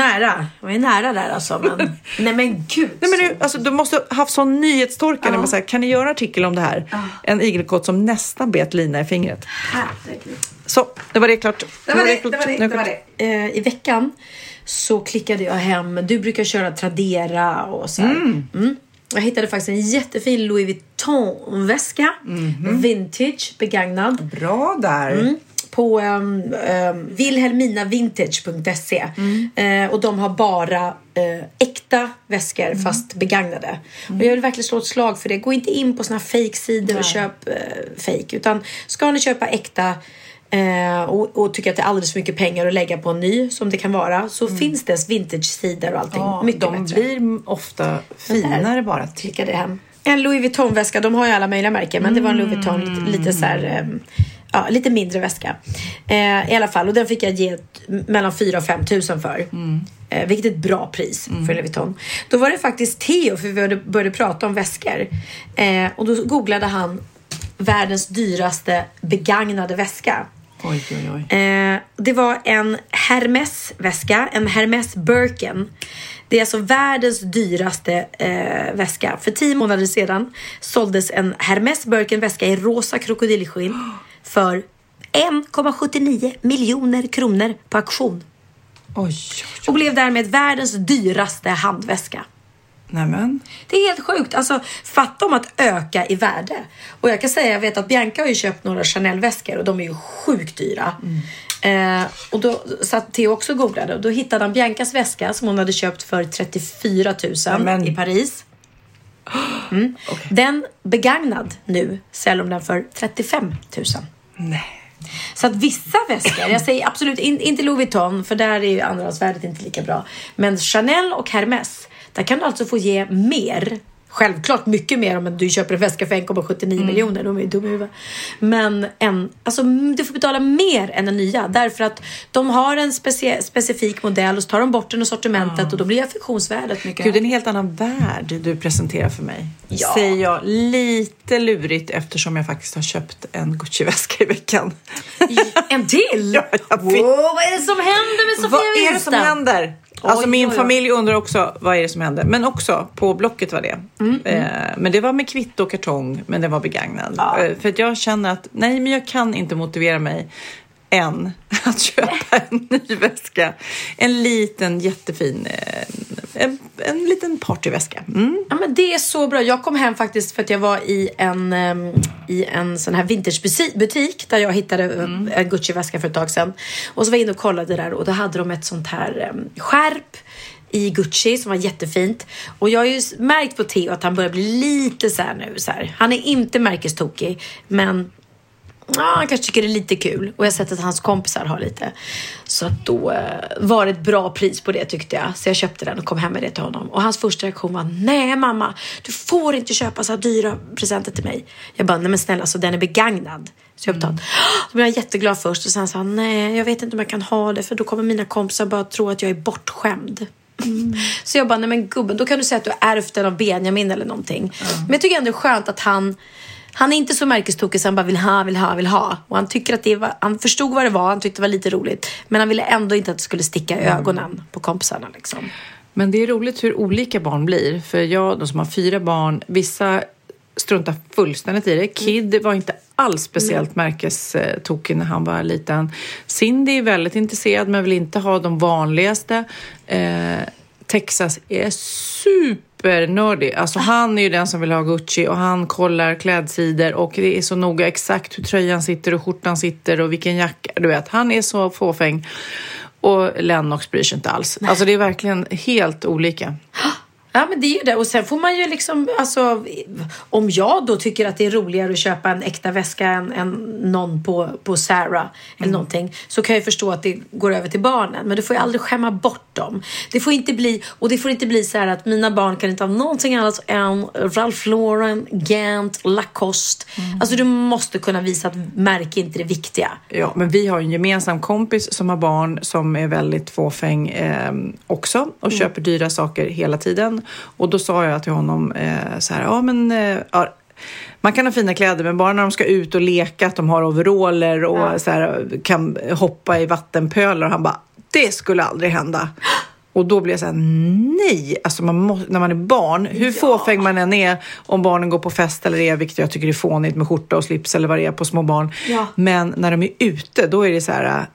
nära där alltså, men... Nej men gud. Nej, men du måste haft sån nyhetstorka när man säger, kan ni göra en artikel om det här? En igelkott som nästan bet Lina i fingret. Herregud. Så, det var det klart. I veckan så klickade jag hem. Du brukar köra Tradera och så här. Jag hittade faktiskt en jättefin Louis Vuitton-väska. Mm-hmm. Vintage, begagnad. Bra där. Mm. På wilhelminavintage.se. Och de har bara äkta väskor, fast begagnade. Och jag vill verkligen slå ett slag för det. Gå inte in på såna här fake-sidor och köp fake. Utan ska ni köpa äkta och tycker att det är alldeles för mycket pengar att lägga på en ny, som det kan vara, så finns det vintage-sidor och allting. Ja, mycket de bättre. Blir ofta finare bara. Klicka det hem. En Louis Vuitton-väska, de har ju alla möjliga märken. Men det var en Louis Vuitton, lite så här... ja, lite mindre väska. I alla fall. Och den fick jag ge mellan 4 och 5 tusen för. Vilket är ett bra pris för Louis Vuitton. Då var det faktiskt Theo, för vi började prata om väskor. Och då googlade han världens dyraste begagnade väska. Oj, oj, oj. Det var en Hermès väska. En Hermès Birkin. Det är alltså världens dyraste väska. För 10 månader sedan såldes en Hermès Birkin väska i rosa krokodilskinn för 1,79 miljoner kronor på auktion. Oj, oj, oj. Och blev därmed världens dyraste handväska. Nämen. Det är helt sjukt. Alltså, fatta om att öka i värde. Och jag kan säga, jag vet att Bianca har ju köpt några Chanel-väskor. Och de är ju sjukt dyra. Och då satt Theo också och googlade. Och då hittade han Biancas väska som hon hade köpt för 34 000 i Paris. Okay. Den begagnad nu säljer den för 35 000. Nej. Så att vissa väskor, jag säger absolut inte Louis Vuitton, för där är ju andrahandsvärdet inte lika bra. Men Chanel och Hermès, där kan du alltså få ge mer. Självklart mycket mer om du köper en väska för 1,79 miljoner. De är ju dumma i huvudet. Men alltså, du får betala mer än den nya. Därför att de har en specifik modell. Och så tar de bort den och sortimentet. Och då blir affektionsvärdet mycket. Gud, det är en helt annan värld du presenterar för mig. Ja. Säger jag lite lurigt, eftersom jag faktiskt har köpt en Gucci-väska i veckan. En till? Ja, wow, vad är det som händer med Sofia? Vad är det som händer? Alltså min familj undrar också vad är det som hände. Men också på Blocket var det. Men det var med kvitto och kartong. Men det var begagnad. För att jag känner att nej, men jag kan inte motivera mig än att köpa en ny väska. En liten jättefin en liten partyväska. Ja, men det är så bra. Jag kom hem faktiskt för att jag var i en sån här vintagebutik där jag hittade en Gucci-väska för ett tag sedan. Och så var jag inne och kollade där, och då hade de ett sånt här skärp i Gucci som var jättefint. Och jag har ju märkt på Theo att han börjar bli lite så här nu. Så här. Han är inte märkestokig, men han kanske tycker det är lite kul. Och jag har sett att hans kompisar har lite. Så då var det ett bra pris på det, tyckte jag. Så jag köpte den och kom hem med det till honom. Och hans första reaktion var: nej mamma, du får inte köpa så här dyra presenter till mig. Jag bara, nej men snälla, så den är begagnad. Så jag blev jag jätteglad först. Och sen sa han, nej jag vet inte om jag kan ha det, för då kommer mina kompisar bara tro att jag är bortskämd. Så jag bara, nej men gubben, då kan du säga att du ärvt den av Benjamin eller någonting. Men jag tycker ändå skönt att han är inte så märkestokig, så han bara vill ha. Och han tycker att han förstod vad det var, han tyckte det var lite roligt. Men han ville ändå inte att det skulle sticka i ögonen på kompisarna liksom. Men det är roligt hur olika barn blir. För jag, de som har 4 barn, vissa struntar fullständigt i det. Kid var inte alls speciellt märkestokig när han var liten. Cindy är väldigt intresserad men vill inte ha de vanligaste. Texas är supernördig. Alltså han är ju den som vill ha Gucci. Och han kollar klädsidor. Och det är så noga exakt hur tröjan sitter. Och skjortan sitter. Och vilken jacka. Du vet, han är så fåfäng. Och Lennox bryr sig inte alls. Nej. Alltså det är verkligen helt olika. Ja, men det är ju det. Och sen får man ju liksom... Alltså, om jag då tycker att det är roligare att köpa en äkta väska än någon på Sarah eller någonting, så kan jag förstå att det går över till barnen. Men du får ju aldrig skämma bort dem. Det får inte bli... Och det får inte bli så här att mina barn kan inte ha någonting annat än Ralph Lauren, Gant, Lacoste. Alltså du måste kunna visa att märke inte det viktiga. Ja, men vi har ju en gemensam kompis som har barn som är väldigt fåfäng också. Och köper dyra saker hela tiden. Och då sa jag till honom så här, man kan ha fina kläder, men bara när de ska ut och leka, att de har overaller och så här, kan hoppa i vattenpölar. Och han bara, det skulle aldrig hända. Och då blir jag så här, nej. Alltså man måste, när man är barn, hur fåfäng man än är, om barnen går på fest eller är, vilket jag tycker är fånigt med skjorta och slips eller vad det är på små barn. Men när de är ute, då är det så här...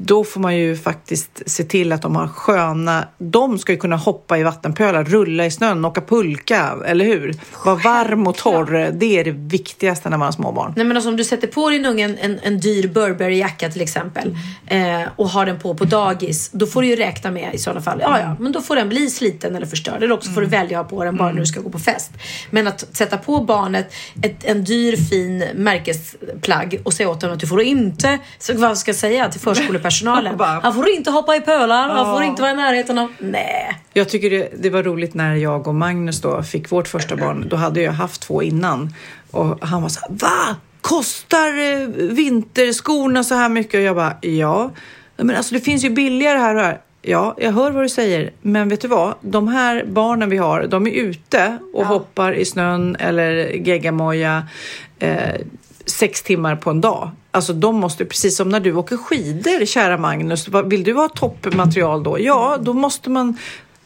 då får man ju faktiskt se till att de har sköna... De ska ju kunna hoppa i vattenpölar, rulla i snön, åka pulka, eller hur? Vara varm och torr, det är det viktigaste när man har småbarn. Nej, men alltså, om du sätter på din unge en dyr Burberry-jacka till exempel, och har den på dagis, då får du ju räkna med i sådana fall. Ja, men då får den bli sliten eller förstörd. Eller också får du välja på den bara när du ska gå på fest. Men att sätta på barnet en dyr, fin märkesplagg och säga åt dem att du får inte... Så vad ska jag säga till förskolepersonalen? Han får inte hoppa i pölar, han får inte vara i närheten av... Nej. Jag tycker det var roligt när jag och Magnus då fick vårt första barn. Då hade jag haft två innan. Och han var så här, va? Kostar vinterskorna så här mycket? Och jag bara, ja. Men alltså det finns ju billigare här och här. Ja, jag hör vad du säger. Men vet du vad? De här barnen vi har, de är ute och hoppar i snön eller geggamoja 6 timmar på en dag. Alltså de måste, precis som när du åker skidor, kära Magnus, vill du ha toppmaterial då? Ja, då måste man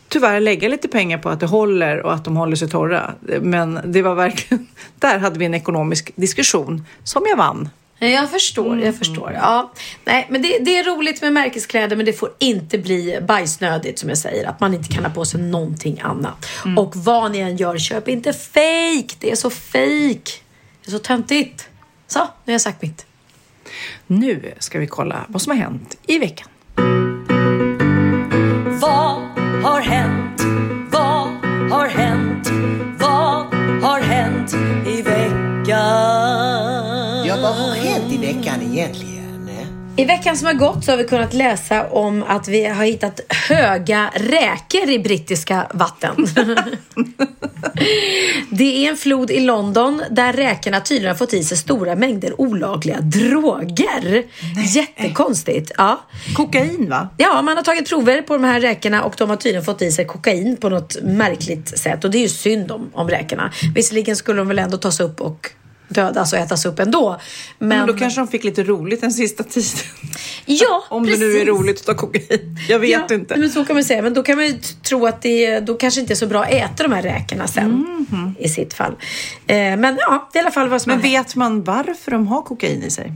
tyvärr lägga lite pengar på att det håller och att de håller sig torra. Men det var verkligen, där hade vi en ekonomisk diskussion som jag vann. Jag förstår. Ja. Nej, men det är roligt med märkeskläder, men det får inte bli bajsnödigt, som jag säger. Att man inte kan ha på sig någonting annat. Och vad ni än gör, köp inte fake. Det är så fake. Det är så töntigt. Så, nu har jag sagt mitt. Nu ska vi kolla vad som har hänt i veckan. Vad har hänt? Vad har hänt? Vad har hänt i veckan? Ja, vad har hänt i veckan egentligen? I veckan som har gått så har vi kunnat läsa om att vi har hittat höga räkor i brittiska vatten. Det är en flod i London där räkorna tydligen har fått i sig stora mängder olagliga droger. Nej. Jättekonstigt. Ja. Kokain, va? Ja, man har tagit prover på de här räkorna och de har tydligen fått i sig kokain på något märkligt sätt. Och det är ju synd om räkorna. Visserligen skulle de väl ändå tas upp och dödas och ätas upp ändå. Men då kanske de fick lite roligt den sista tiden. Ja, om precis. Det nu är roligt att ta kokain. Jag vet inte. Men så kan man säga. Men då kan man ju tro att då kanske inte är så bra att äta de här räkorna sen. Mm-hmm. I sitt fall. Men ja, det är i alla fall vad som... Men vet man varför de har kokain i sig?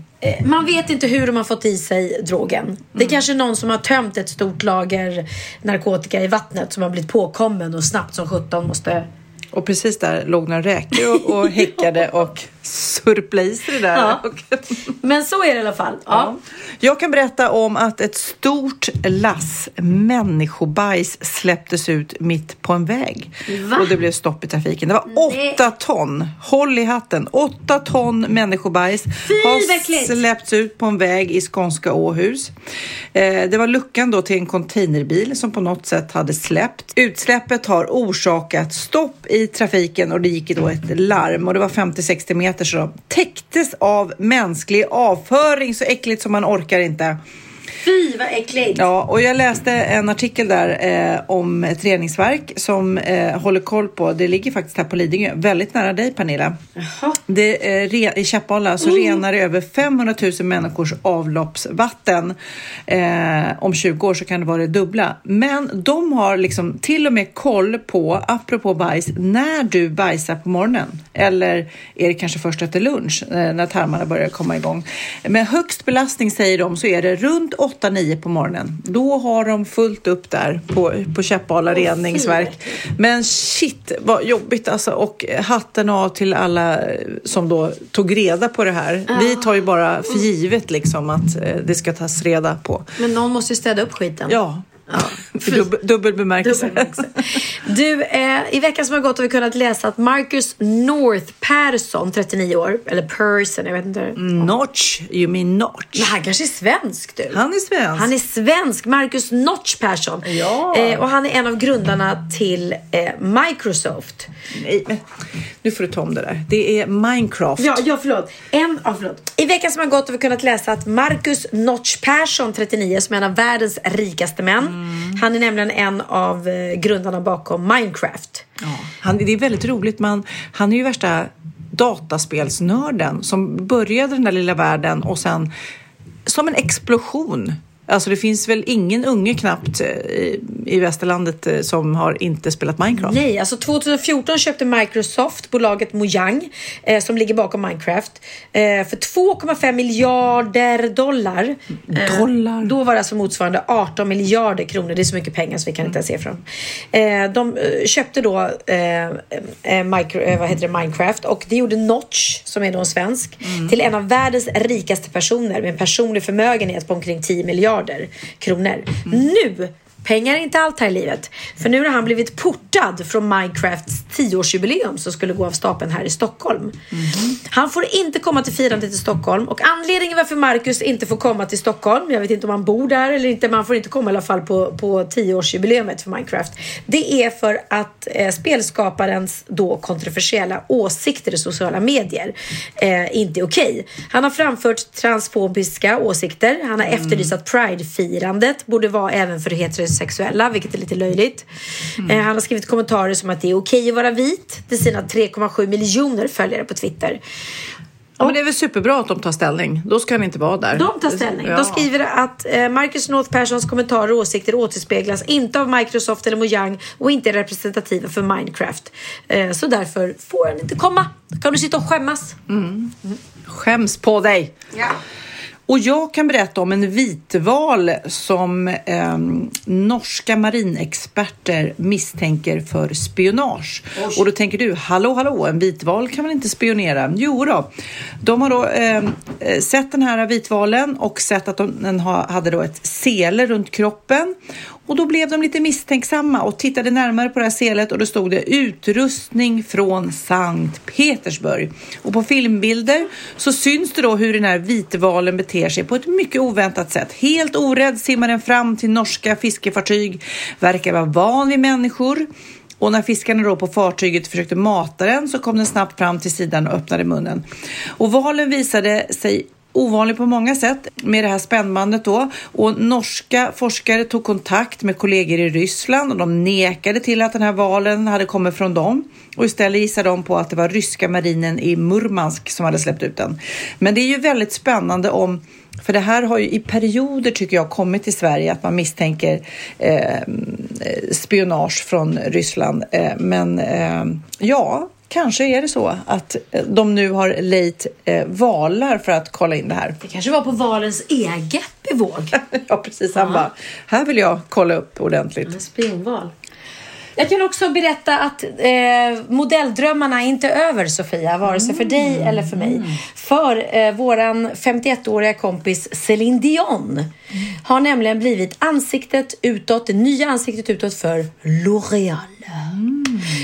Man vet inte hur de har fått i sig drogen. Det är kanske någon som har tömt ett stort lager narkotika i vattnet som har blivit påkommen och snabbt som 17 måste... Och precis där låg några räkor och häckade och surplade sig där. Ja. Men så är det i alla fall. Ja. Jag kan berätta om att ett stort lass människobajs släpptes ut mitt på en väg. Va? Och det blev stopp i trafiken. Det var 8 ton. Håll i hatten. 8 ton människobajs har släppts ut på en väg i skånska Åhus. Det var luckan då till en containerbil som på något sätt hade släppt. Utsläppet har orsakat stopp i trafiken och det gick då ett larm och det var 50-60 meter så de täcktes av mänsklig avföring så äckligt som man orkar inte. Fy vad äckligt! Ja, och jag läste en artikel där om ett reningsverk som håller koll på, det ligger faktiskt här på Lidingö, väldigt nära dig Pernilla. Jaha. Det i Käppala så renar det över 500 000 människors avloppsvatten. Om 20 år så kan det vara det dubbla. Men de har liksom till och med koll på, apropå bajs, när du bajsar på morgonen. Eller är det kanske först efter lunch när tarmarna börjar komma igång. Med högst belastning säger de så är det runt 8-9 på morgonen. Då har de fullt upp där på Käppala reningsverk. Men shit, vad jobbigt alltså. Och hatten av till alla som då tog reda på det här. Vi tar ju bara för givet liksom att det ska tas reda på. Men någon måste ju städa upp skiten. Ja. Dubbel bemärkelse. Du, i veckan som har gått har vi kunnat läsa att Markus Notch Persson, 39 år, eller Persson, jag vet inte. Notch, you mean Notch. Men han kanske är svensk, du. Han är svensk, Markus Notch Persson. Ja. Och han är en av grundarna till Microsoft. Nej, men nu får du ta om det där. Det är Minecraft. Ja, förlåt. Förlåt. I veckan som har gått har vi kunnat läsa att Markus Notch Persson, 39, som är en av världens rikaste män. Han är nämligen en av grundarna bakom Minecraft. Ja, det är väldigt roligt. Han är ju värsta dataspelsnörden som började den där lilla världen och sen som en explosion Alltså det finns väl ingen unge knappt i västerlandet som har inte spelat Minecraft. Nej, alltså 2014 köpte Microsoft bolaget Mojang som ligger bakom Minecraft för $2,5 miljarder. Dollar. Då var det alltså motsvarande 18 miljarder kronor. Det är så mycket pengar så vi kan inte se fram. De köpte då Minecraft och det gjorde Notch som är då en svensk till en av världens rikaste personer med en personlig förmögenhet på omkring 10 miljarder kronor. Nu pengar är inte allt här i livet. För nu har han blivit portad från Minecrafts 10-årsjubileum som skulle gå av stapeln här i Stockholm. Han får inte komma till firandet i Stockholm. Och anledningen varför Markus inte får komma till Stockholm, jag vet inte om han bor där eller inte, man får inte komma i alla fall på 10-årsjubileumet för Minecraft. Det är för att spelskaparens då kontroversiella åsikter i sociala medier inte är okej. Han har framfört transfobiska åsikter. Han har efterlyst att Pride-firandet borde vara även för heterosexuella, vilket är lite löjligt. Han har skrivit kommentarer som att det är okej att vara vit till sina 3,7 miljoner följare på Twitter. Ja, men det är väl superbra att de tar ställning. Då ska han inte vara där. De tar ställning. Ja. De skriver att Markus Notch Perssons kommentarer och åsikter återspeglas inte av Microsoft eller Mojang och inte är representativa för Minecraft. Så därför får han inte komma. Då kan du sitta och skämmas. Skäms på dig. Ja. Och jag kan berätta om en vitval som norska marinexperter misstänker för spionage. Och då tänker du, hallå, en vitval kan man inte spionera? Jo då, de har då sett den här vitvalen och sett att den hade då ett sele runt kroppen. Och då blev de lite misstänksamma och tittade närmare på det här selet och då stod det utrustning från Sankt Petersburg. Och på filmbilder så syns det då hur den här vitvalen beter sig på ett mycket oväntat sätt. Helt orädd simmar den fram till norska fiskefartyg, verkar vara van vid människor. Och när fiskarna då på fartyget försökte mata den så kom den snabbt fram till sidan och öppnade munnen. Och valen visade sig ovanlig på många sätt med det här spännbandet då. Och norska forskare tog kontakt med kollegor i Ryssland och de nekade till att den här valen hade kommit från dem. Och istället gissade de på att det var ryska marinen i Murmansk som hade släppt ut den. Men det är ju väldigt spännande om, för det här har ju i perioder tycker jag kommit till Sverige att man misstänker spionage från Ryssland. Men kanske är det så att de nu har lejt valar för att kolla in det här. Det kanske var på valens eget bevåg. Ja, precis. Han bara, här vill jag kolla upp ordentligt. En spionval. Jag kan också berätta att modelldrömmarna är inte över, Sofia. Vare sig för dig eller för mig. För våran 51-åriga kompis Céline Dion har nämligen blivit det nya ansiktet utåt för L'Oréal.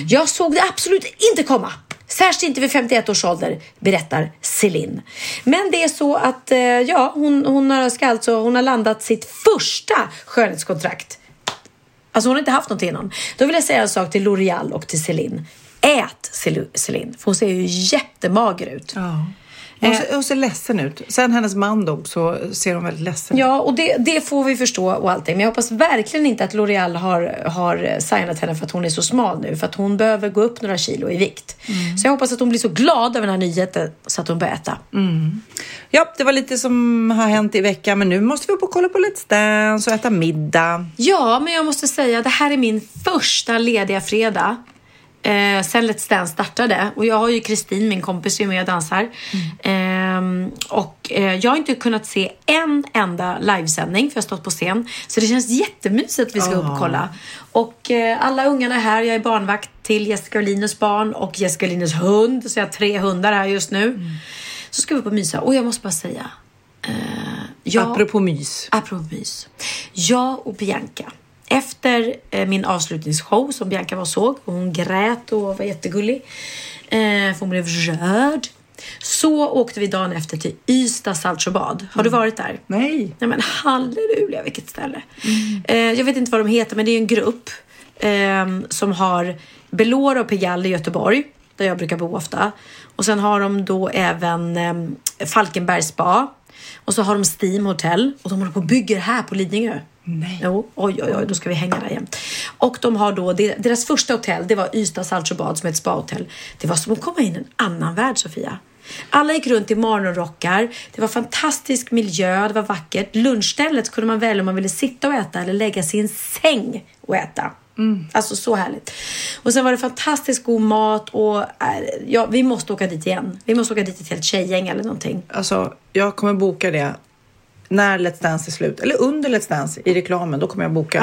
Jag såg det absolut inte komma. Särskilt inte vid 51 års ålder, berättar Céline. Men det är så att hon har landat sitt första skönhetskontrakt. Alltså hon har inte haft något innan. Då vill jag säga en sak till L'Oréal och till Céline. Ät Céline, för hon ser ju jättemager ut. Ja. Hon ser ledsen ut. Sen hennes man dog så ser hon väldigt ledsen ut. Ja, och det får vi förstå och allting. Men jag hoppas verkligen inte att L'Oréal har signat henne för att hon är så smal nu. För att hon behöver gå upp några kilo i vikt. Så jag hoppas att hon blir så glad över den här nyheten så att hon börjar äta. Ja, det var lite som har hänt i veckan. Men nu måste vi upp och kolla på Let's Dance och äta middag. Ja, men jag måste säga det här är min första lediga fredag. Sen Let's Dance startade. Och jag har ju Kristin, min kompis, som är med och dansar. Och jag har inte kunnat se en enda livesändning, för jag har stått på scen. Så det känns jättemysigt att vi ska upp och kolla. Och alla ungarna är här. Jag är barnvakt till Jessica och Linus barn och Jessica och Linus hund. Så jag har 3 hundar här just nu. Så ska vi upp och mysa. Och jag måste bara säga. Apropå mys. Jag och Bianca. Efter min avslutningsshow som Bianca såg. Och hon grät och var jättegullig. För hon blev rörd. Så åkte vi dagen efter till Ystad Saltsjöbad. Har du varit där? Nej. Nej men halleluja, vilket ställe. Jag vet inte vad de heter, men det är en grupp. Som har Belora och Pigalle i Göteborg. Där jag brukar bo ofta. Och sen har de då även Falkenbergs spa. Och så har de Steam Hotel. Och de håller på och bygger här på Lidingö. Nej. Jo, oj, då ska vi hänga där igen. Och de har då, deras första hotell, det var Ystad Saltsjöbad som är ett spahotell. Det var som att komma in i en annan värld, Sofia. Alla gick runt i morgonrockar. Det var fantastisk miljö, det var vackert. Lunchstället kunde man välja om man ville sitta och äta eller lägga sig i en säng och äta. Mm. Alltså så härligt. Och sen var det fantastiskt god mat. Och ja, vi måste åka dit igen. Vi måste åka dit ett helt tjejgäng eller någonting. Alltså jag kommer boka det när Let's Dance är slut. Eller under Let's Dance i reklamen, då kommer jag boka.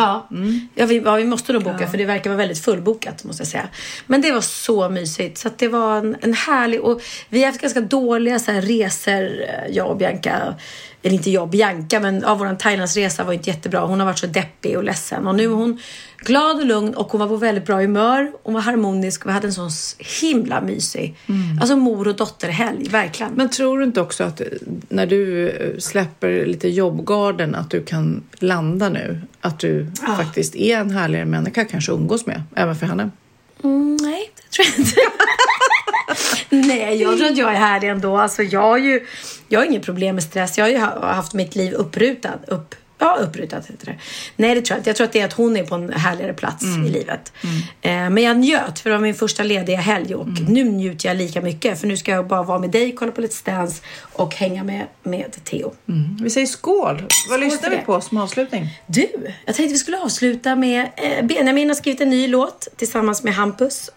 Ja, vi måste nog boka, för det verkar vara väldigt fullbokat, måste jag säga. Men det var så mysigt. Så att det var en härlig... Och vi har haft ganska dåliga så här resor, jag och Bianca... Eller inte jag, Bianca, men av vår Thailandsresa var inte jättebra. Hon har varit så deppig och ledsen. Och nu är hon glad och lugn och hon var på väldigt bra humör. Hon var harmonisk och vi hade en sån himla mysig. Mm. Alltså mor- och dotterhelg, verkligen. Men tror du inte också att när du släpper lite jobbgarden att du kan landa nu? Att du faktiskt är en härligare människa, kanske umgås med, även för henne? Nej, det tror jag inte. Nej, jag tror att jag är härlig ändå. Alltså jag har inget problem med stress. Jag har ju haft mitt liv upprutat heter det. Nej, det tror jag inte. Jag tror att det är att hon är på en härligare plats i livet. Mm. Men jag njöt, för det var min första lediga helg. Och nu njuter jag lika mycket. För nu ska jag bara vara med dig, kolla på lite stans och hänga med Theo. Mm. Vi säger skål. Vad lyssnar vi på som avslutning? Du, jag tänkte vi skulle avsluta med... Benjamin har skrivit en ny låt tillsammans med Hampus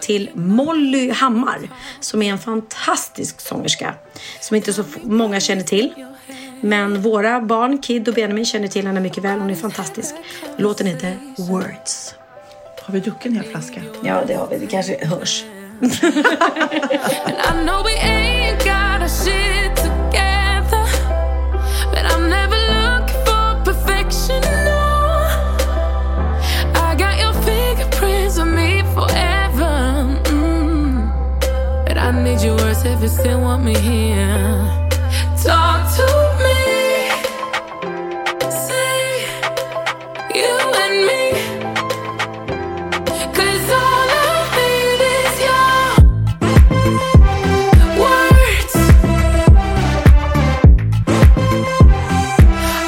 till Molly Hammar. Som är en fantastisk sångerska. Som inte så många känner till. Men våra barn, Kid och Benjamin, känner till henne mycket väl. Hon är fantastisk. Låten heter Words. Har vi druckit en hel flaska? Ja, det har vi. Det kanske hörs. Talk to me, say you and me, 'cause all I need is your words.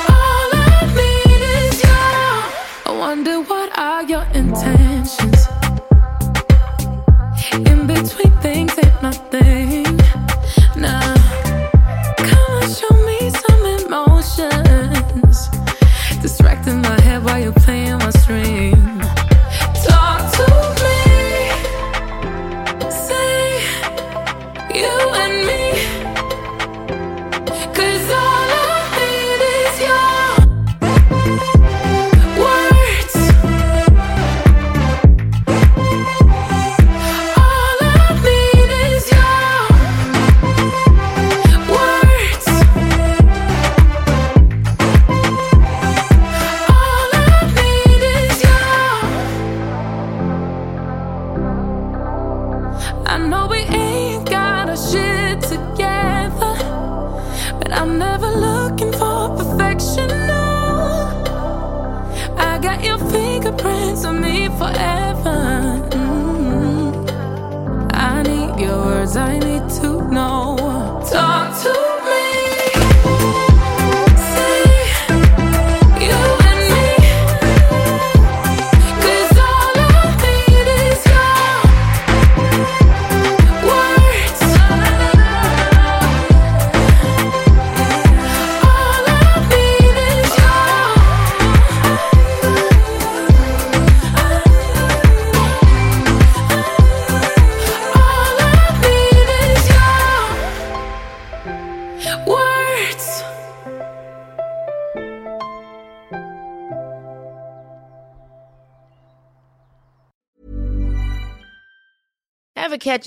All I need is your. I wonder what are your intentions in between things and nothing. Nah. Show me some emotions, distracting my head while you're playing my string. Talk to me, say you and me, 'cause all I need is your words. All I need is your forever. I need your words, I need to know. Talk to me, say you and me, 'cause all I need is your words. All I need is your. Ever catch